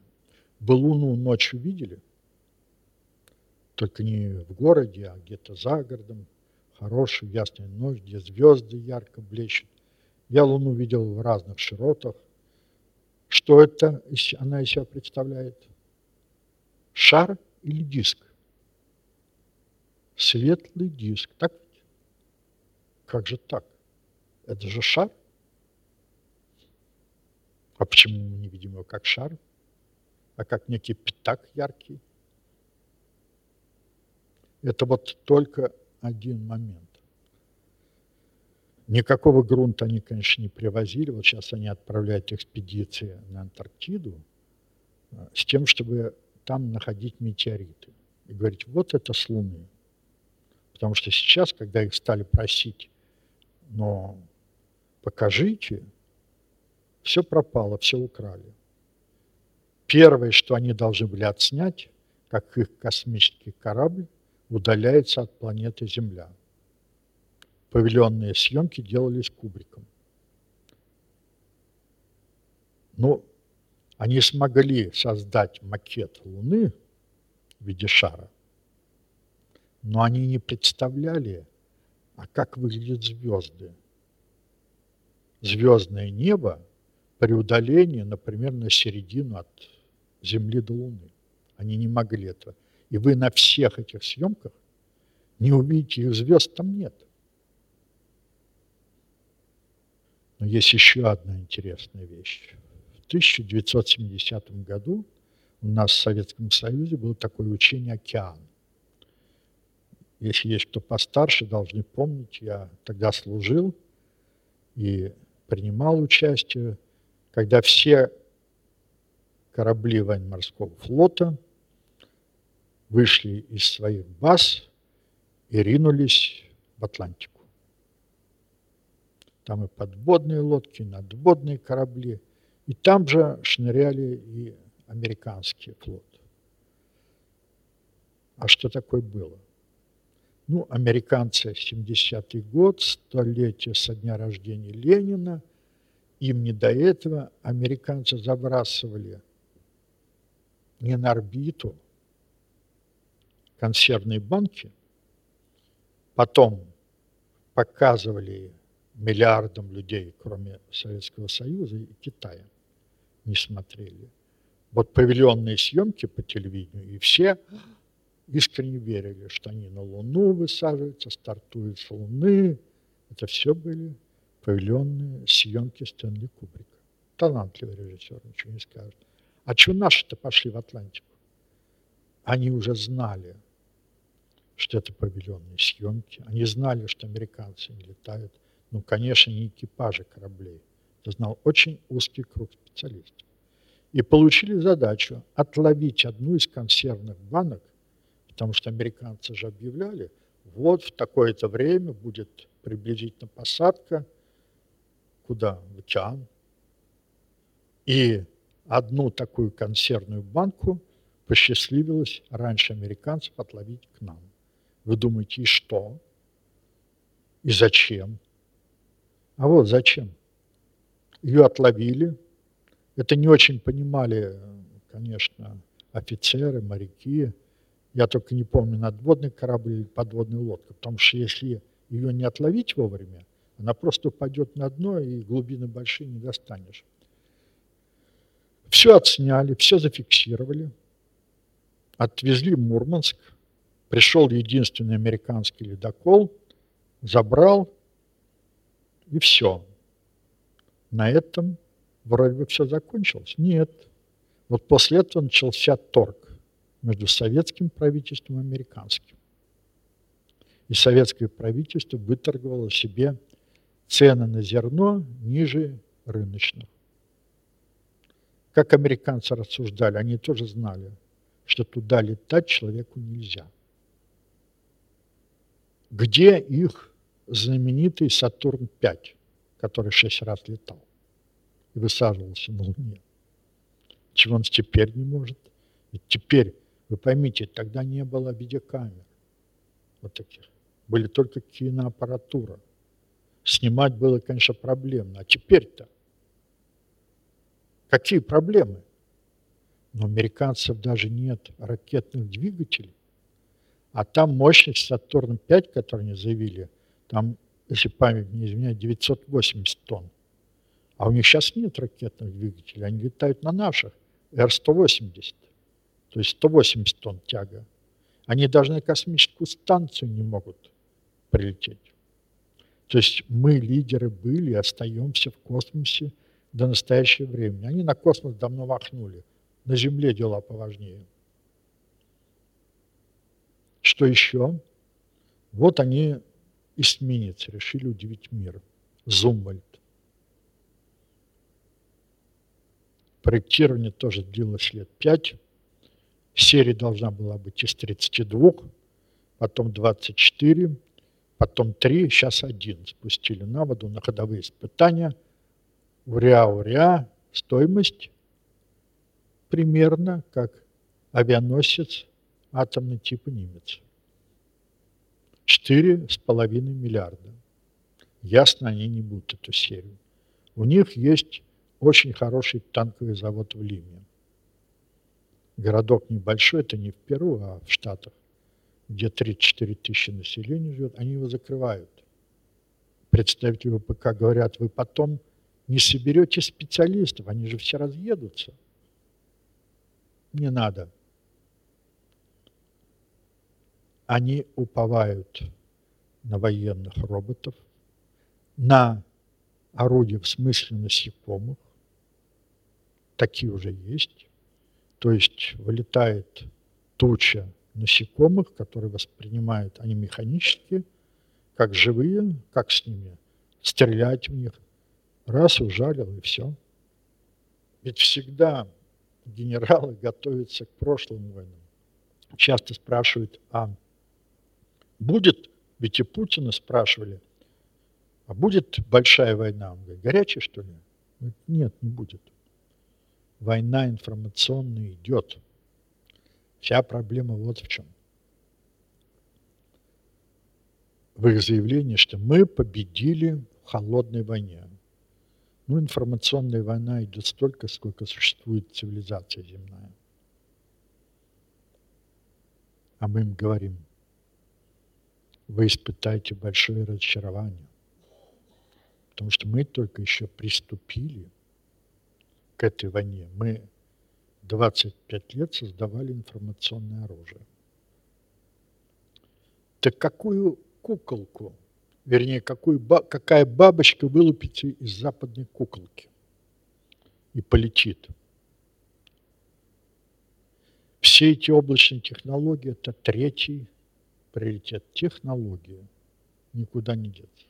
Вы Луну ночью видели? Только не в городе, а где-то за городом. Хорошая ясная ночь, где звезды ярко блещут. Я Луну видел в разных широтах. Что это она из себя представляет? Шар или диск? Светлый диск. Так? Как же так? Это же шар. А почему мы не видим его как шар, а как некий пятак яркий? Это вот только один момент. Никакого грунта они, конечно, не привозили. Вот сейчас они отправляют экспедиции на Антарктиду с тем, чтобы там находить метеориты. И говорить, вот это с Луны. Потому что сейчас, когда их стали просить, но покажите, все пропало, все украли. Первое, что они должны были отснять, как их космический корабль удаляется от планеты Земля. Павильонные съемки делались Кубриком. Ну, они смогли создать макет Луны в виде шара, но они не представляли, а как выглядят звезды. Звездное небо при удалении, например, на середину от Земли до Луны. Они не могли этого. И вы на всех этих съемках не увидите их звезд, там нет. Но есть еще одна интересная вещь. В тысяча девятьсот семидесятом году у нас в Советском Союзе было такое учение «Океан». Если есть кто постарше, должны помнить, я тогда служил и принимал участие, когда все корабли военно-морского флота вышли из своих баз и ринулись в Атлантику. Там и подводные лодки, и надводные корабли. И там же шныряли и американский флот. А что такое было? Ну, американцы, семидесятый год, столетие со дня рождения Ленина. Им не до этого. Американцы забрасывали не на орбиту консервные банки, потом показывали миллиардам людей, кроме Советского Союза и Китая, не смотрели. Вот павильонные съемки по телевидению, и все искренне верили, что они на Луну высаживаются, стартуют с Луны. Это все были павильонные съемки Стэнли Кубрика. Талантливый режиссер, ничего не скажет. А чего наши-то пошли в Атлантику? Они уже знали, что это павильонные съемки. Они знали, что американцы не летают. Ну, конечно, не экипажи кораблей. Это знал очень узкий круг специалистов. И получили задачу отловить одну из консервных банок, потому что американцы же объявляли, вот в такое-то время будет приблизительно посадка, куда? В океан. И одну такую консервную банку посчастливилось раньше американцев отловить к нам. Вы думаете, и что? И зачем? А вот зачем? Ее отловили. Это не очень понимали, конечно, офицеры, моряки. Я только не помню, надводный корабль или подводная лодка. Потому что если ее не отловить вовремя, она просто упадет на дно, и глубины большие не достанешь. Все отсняли, все зафиксировали. Отвезли в Мурманск. Пришел единственный американский ледокол, забрал. И все. На этом вроде бы все закончилось. Нет. Вот после этого начался торг между советским правительством и американским. И советское правительство выторговало себе цены на зерно ниже рыночных. Как американцы рассуждали, они тоже знали, что туда летать человеку нельзя. Где их знаменитый Сатурн пять, который шесть раз летал и высаживался на Луне. Чего он теперь не может? Ведь теперь, вы поймите, тогда не было видеокамер вот таких. Были только киноаппаратура. Снимать было, конечно, проблемно. А теперь-то какие проблемы? Но у американцев даже нет ракетных двигателей. А там мощность Сатурн пять, которую они заявили, там, если память не изменяет, девятьсот восемьдесят тонн. А у них сейчас нет ракетных двигателей, они летают на наших, Р сто восемьдесят, то есть сто восемьдесят тонн тяга. Они даже на космическую станцию не могут прилететь. То есть мы лидеры были и остаемся в космосе до настоящего времени. Они на космос давно махнули, на Земле дела поважнее. Что еще? Вот они, эсминец, решили удивить мир. Зумвальд. Проектирование тоже длилось лет пять. Серия должна была быть из тридцати двух, потом двадцати четырёх, потом три, сейчас один. Спустили на воду на ходовые испытания. Уря-уря, стоимость примерно как авианосец атомный типа немец. четыре с половиной миллиарда. Ясно, они не будут эту серию. У них есть очень хороший танковый завод в Лиме. Городок небольшой, это не в Перу, а в Штатах, где тридцать четыре тысячи населения живет, они его закрывают. Представители ВПК говорят, вы потом не соберете специалистов, они же все разъедутся. Не надо. Они уповают на военных роботов, на орудия в смысле насекомых, такие уже есть. То есть вылетает туча насекомых, которые воспринимают, они механически, как живые, как с ними, стрелять в них. Раз, ужалил, и все. Ведь всегда генералы готовятся к прошлым войнам. Часто спрашивают, а будет, ведь и Путина спрашивали, а будет большая война? Он говорит, горячая, что ли? Он говорит, нет, не будет. Война информационная идет. Вся проблема вот в чем. В их заявлении, что мы победили в холодной войне. Ну, информационная война идет столько, сколько существует цивилизация земная. А мы им говорим, вы испытаете большое разочарование. Потому что мы только еще приступили к этой войне. Мы двадцать пять лет создавали информационное оружие. Так какую куколку, вернее, какую, какая бабочка вылупится из западной куколки и полетит? Все эти облачные технологии – это третий приоритет. Технологии никуда не деться.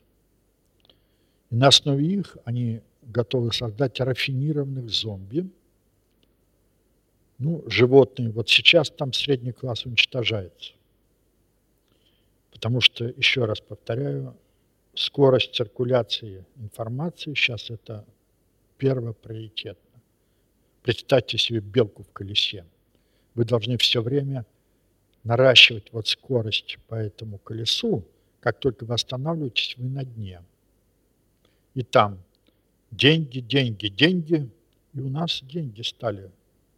И на основе их они готовы создать рафинированных зомби. Ну, животные. Вот сейчас там средний класс уничтожается. Потому что, еще раз повторяю, скорость циркуляции информации сейчас это первоприоритетно. Представьте себе белку в колесе. Вы должны все время наращивать вот скорость по этому колесу. Как только вы останавливаетесь, вы на дне. И там деньги, деньги, деньги. И у нас деньги стали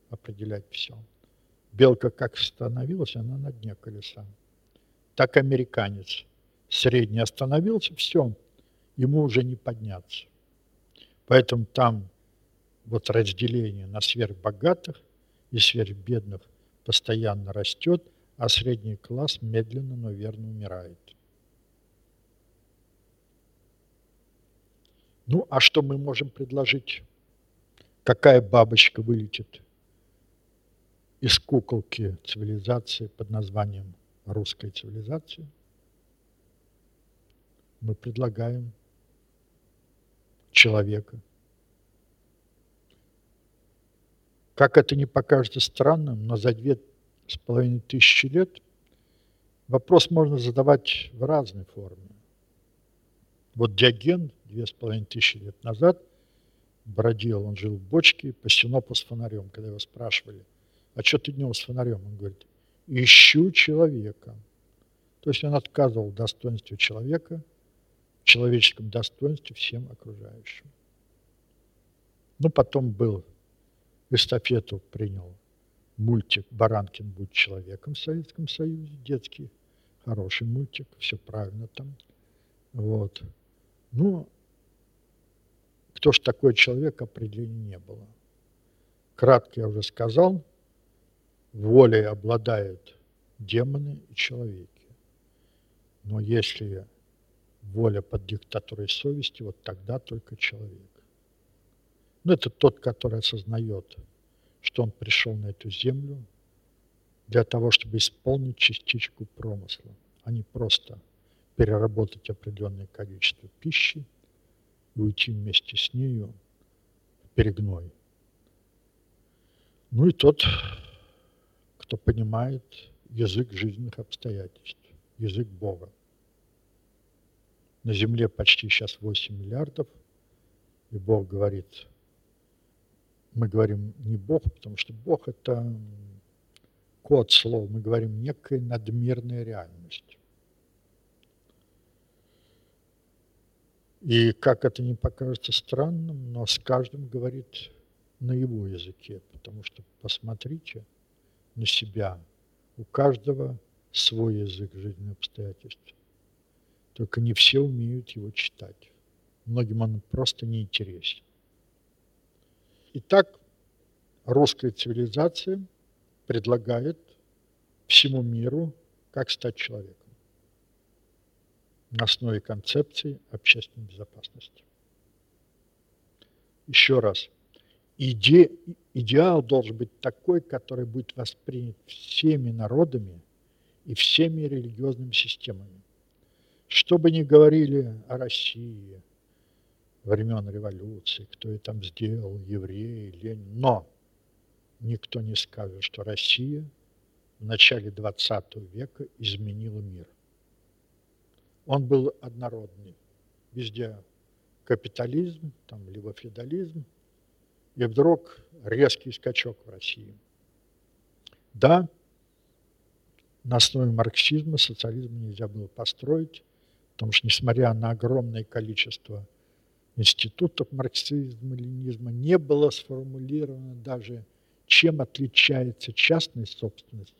определять все. Белка как остановилась, она на дне колеса. Так американец средний остановился, все, ему уже не подняться. Поэтому там вот разделение на сверхбогатых и сверхбедных постоянно растет, а средний класс медленно, но верно умирает. Ну, а что мы можем предложить? Какая бабочка вылетит из куколки цивилизации под названием русская цивилизация? Мы предлагаем человека. Как это не покажется странным, но за две с половиной тысячи лет вопрос можно задавать в разной форме. Вот Диоген две с половиной тысячи лет назад бродил, он жил в бочке по Синопу с фонарем, когда его спрашивали, а что ты днем с фонарем? Он говорит, ищу человека. То есть он отказывал в достоинстве человека, в человеческом достоинстве всем окружающим. Ну, потом был, эстафету принял мультик «Баранкин будет человеком» в Советском Союзе, детский, хороший мультик, все правильно там. Вот. Ну, кто ж такой человек, определения не было. Кратко я уже сказал, волей обладают демоны и человеки. Но если воля под диктатурой совести, вот тогда только человек. Ну, это тот, который осознает, что он пришел на эту землю для того, чтобы исполнить частичку промысла, а не просто переработать определенное количество пищи и уйти вместе с нею в перегной. Ну и тот, кто понимает язык жизненных обстоятельств, язык Бога. На Земле почти сейчас восемь миллиардов, и Бог говорит... Мы говорим не Бог, потому что Бог – это код слов. Мы говорим некая надмирная реальность. И как это не покажется странным, но с каждым говорит на его языке. Потому что посмотрите на себя. У каждого свой язык жизненных обстоятельств. Только не все умеют его читать. Многим он просто не интересен. Итак, русская цивилизация предлагает всему миру, как стать человеком на основе концепции общественной безопасности. Еще раз, иде, идеал должен быть такой, который будет воспринят всеми народами и всеми религиозными системами. Что бы ни говорили о России, времен революции, кто ее там сделал, евреи, Ленин. Но никто не скажет, что Россия в начале двадцатого века изменила мир. Он был однородный. Везде капитализм, там, либо феодализм, и вдруг резкий скачок в России. Да, на основе марксизма социализм нельзя было построить, потому что, несмотря на огромное количество институтов марксизма, ленинизма, не было сформулировано даже, чем отличается частная собственность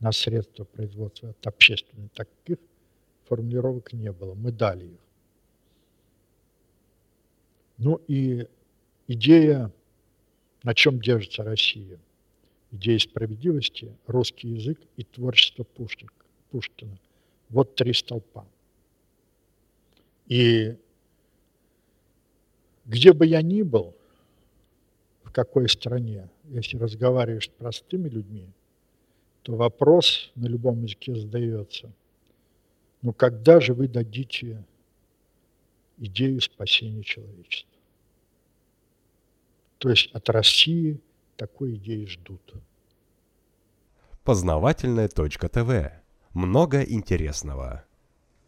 на средства производства от общественной. Таких формулировок не было. Мы дали их. Ну и идея, на чем держится Россия, идея справедливости, русский язык и творчество Пушкина. Вот три столпа. И где бы я ни был, в какой стране, если разговариваешь с простыми людьми, то вопрос на любом языке задается. Ну когда же вы дадите идею спасения человечества? То есть от России такой идеи ждут. Познавательное точка ТВ. Много интересного.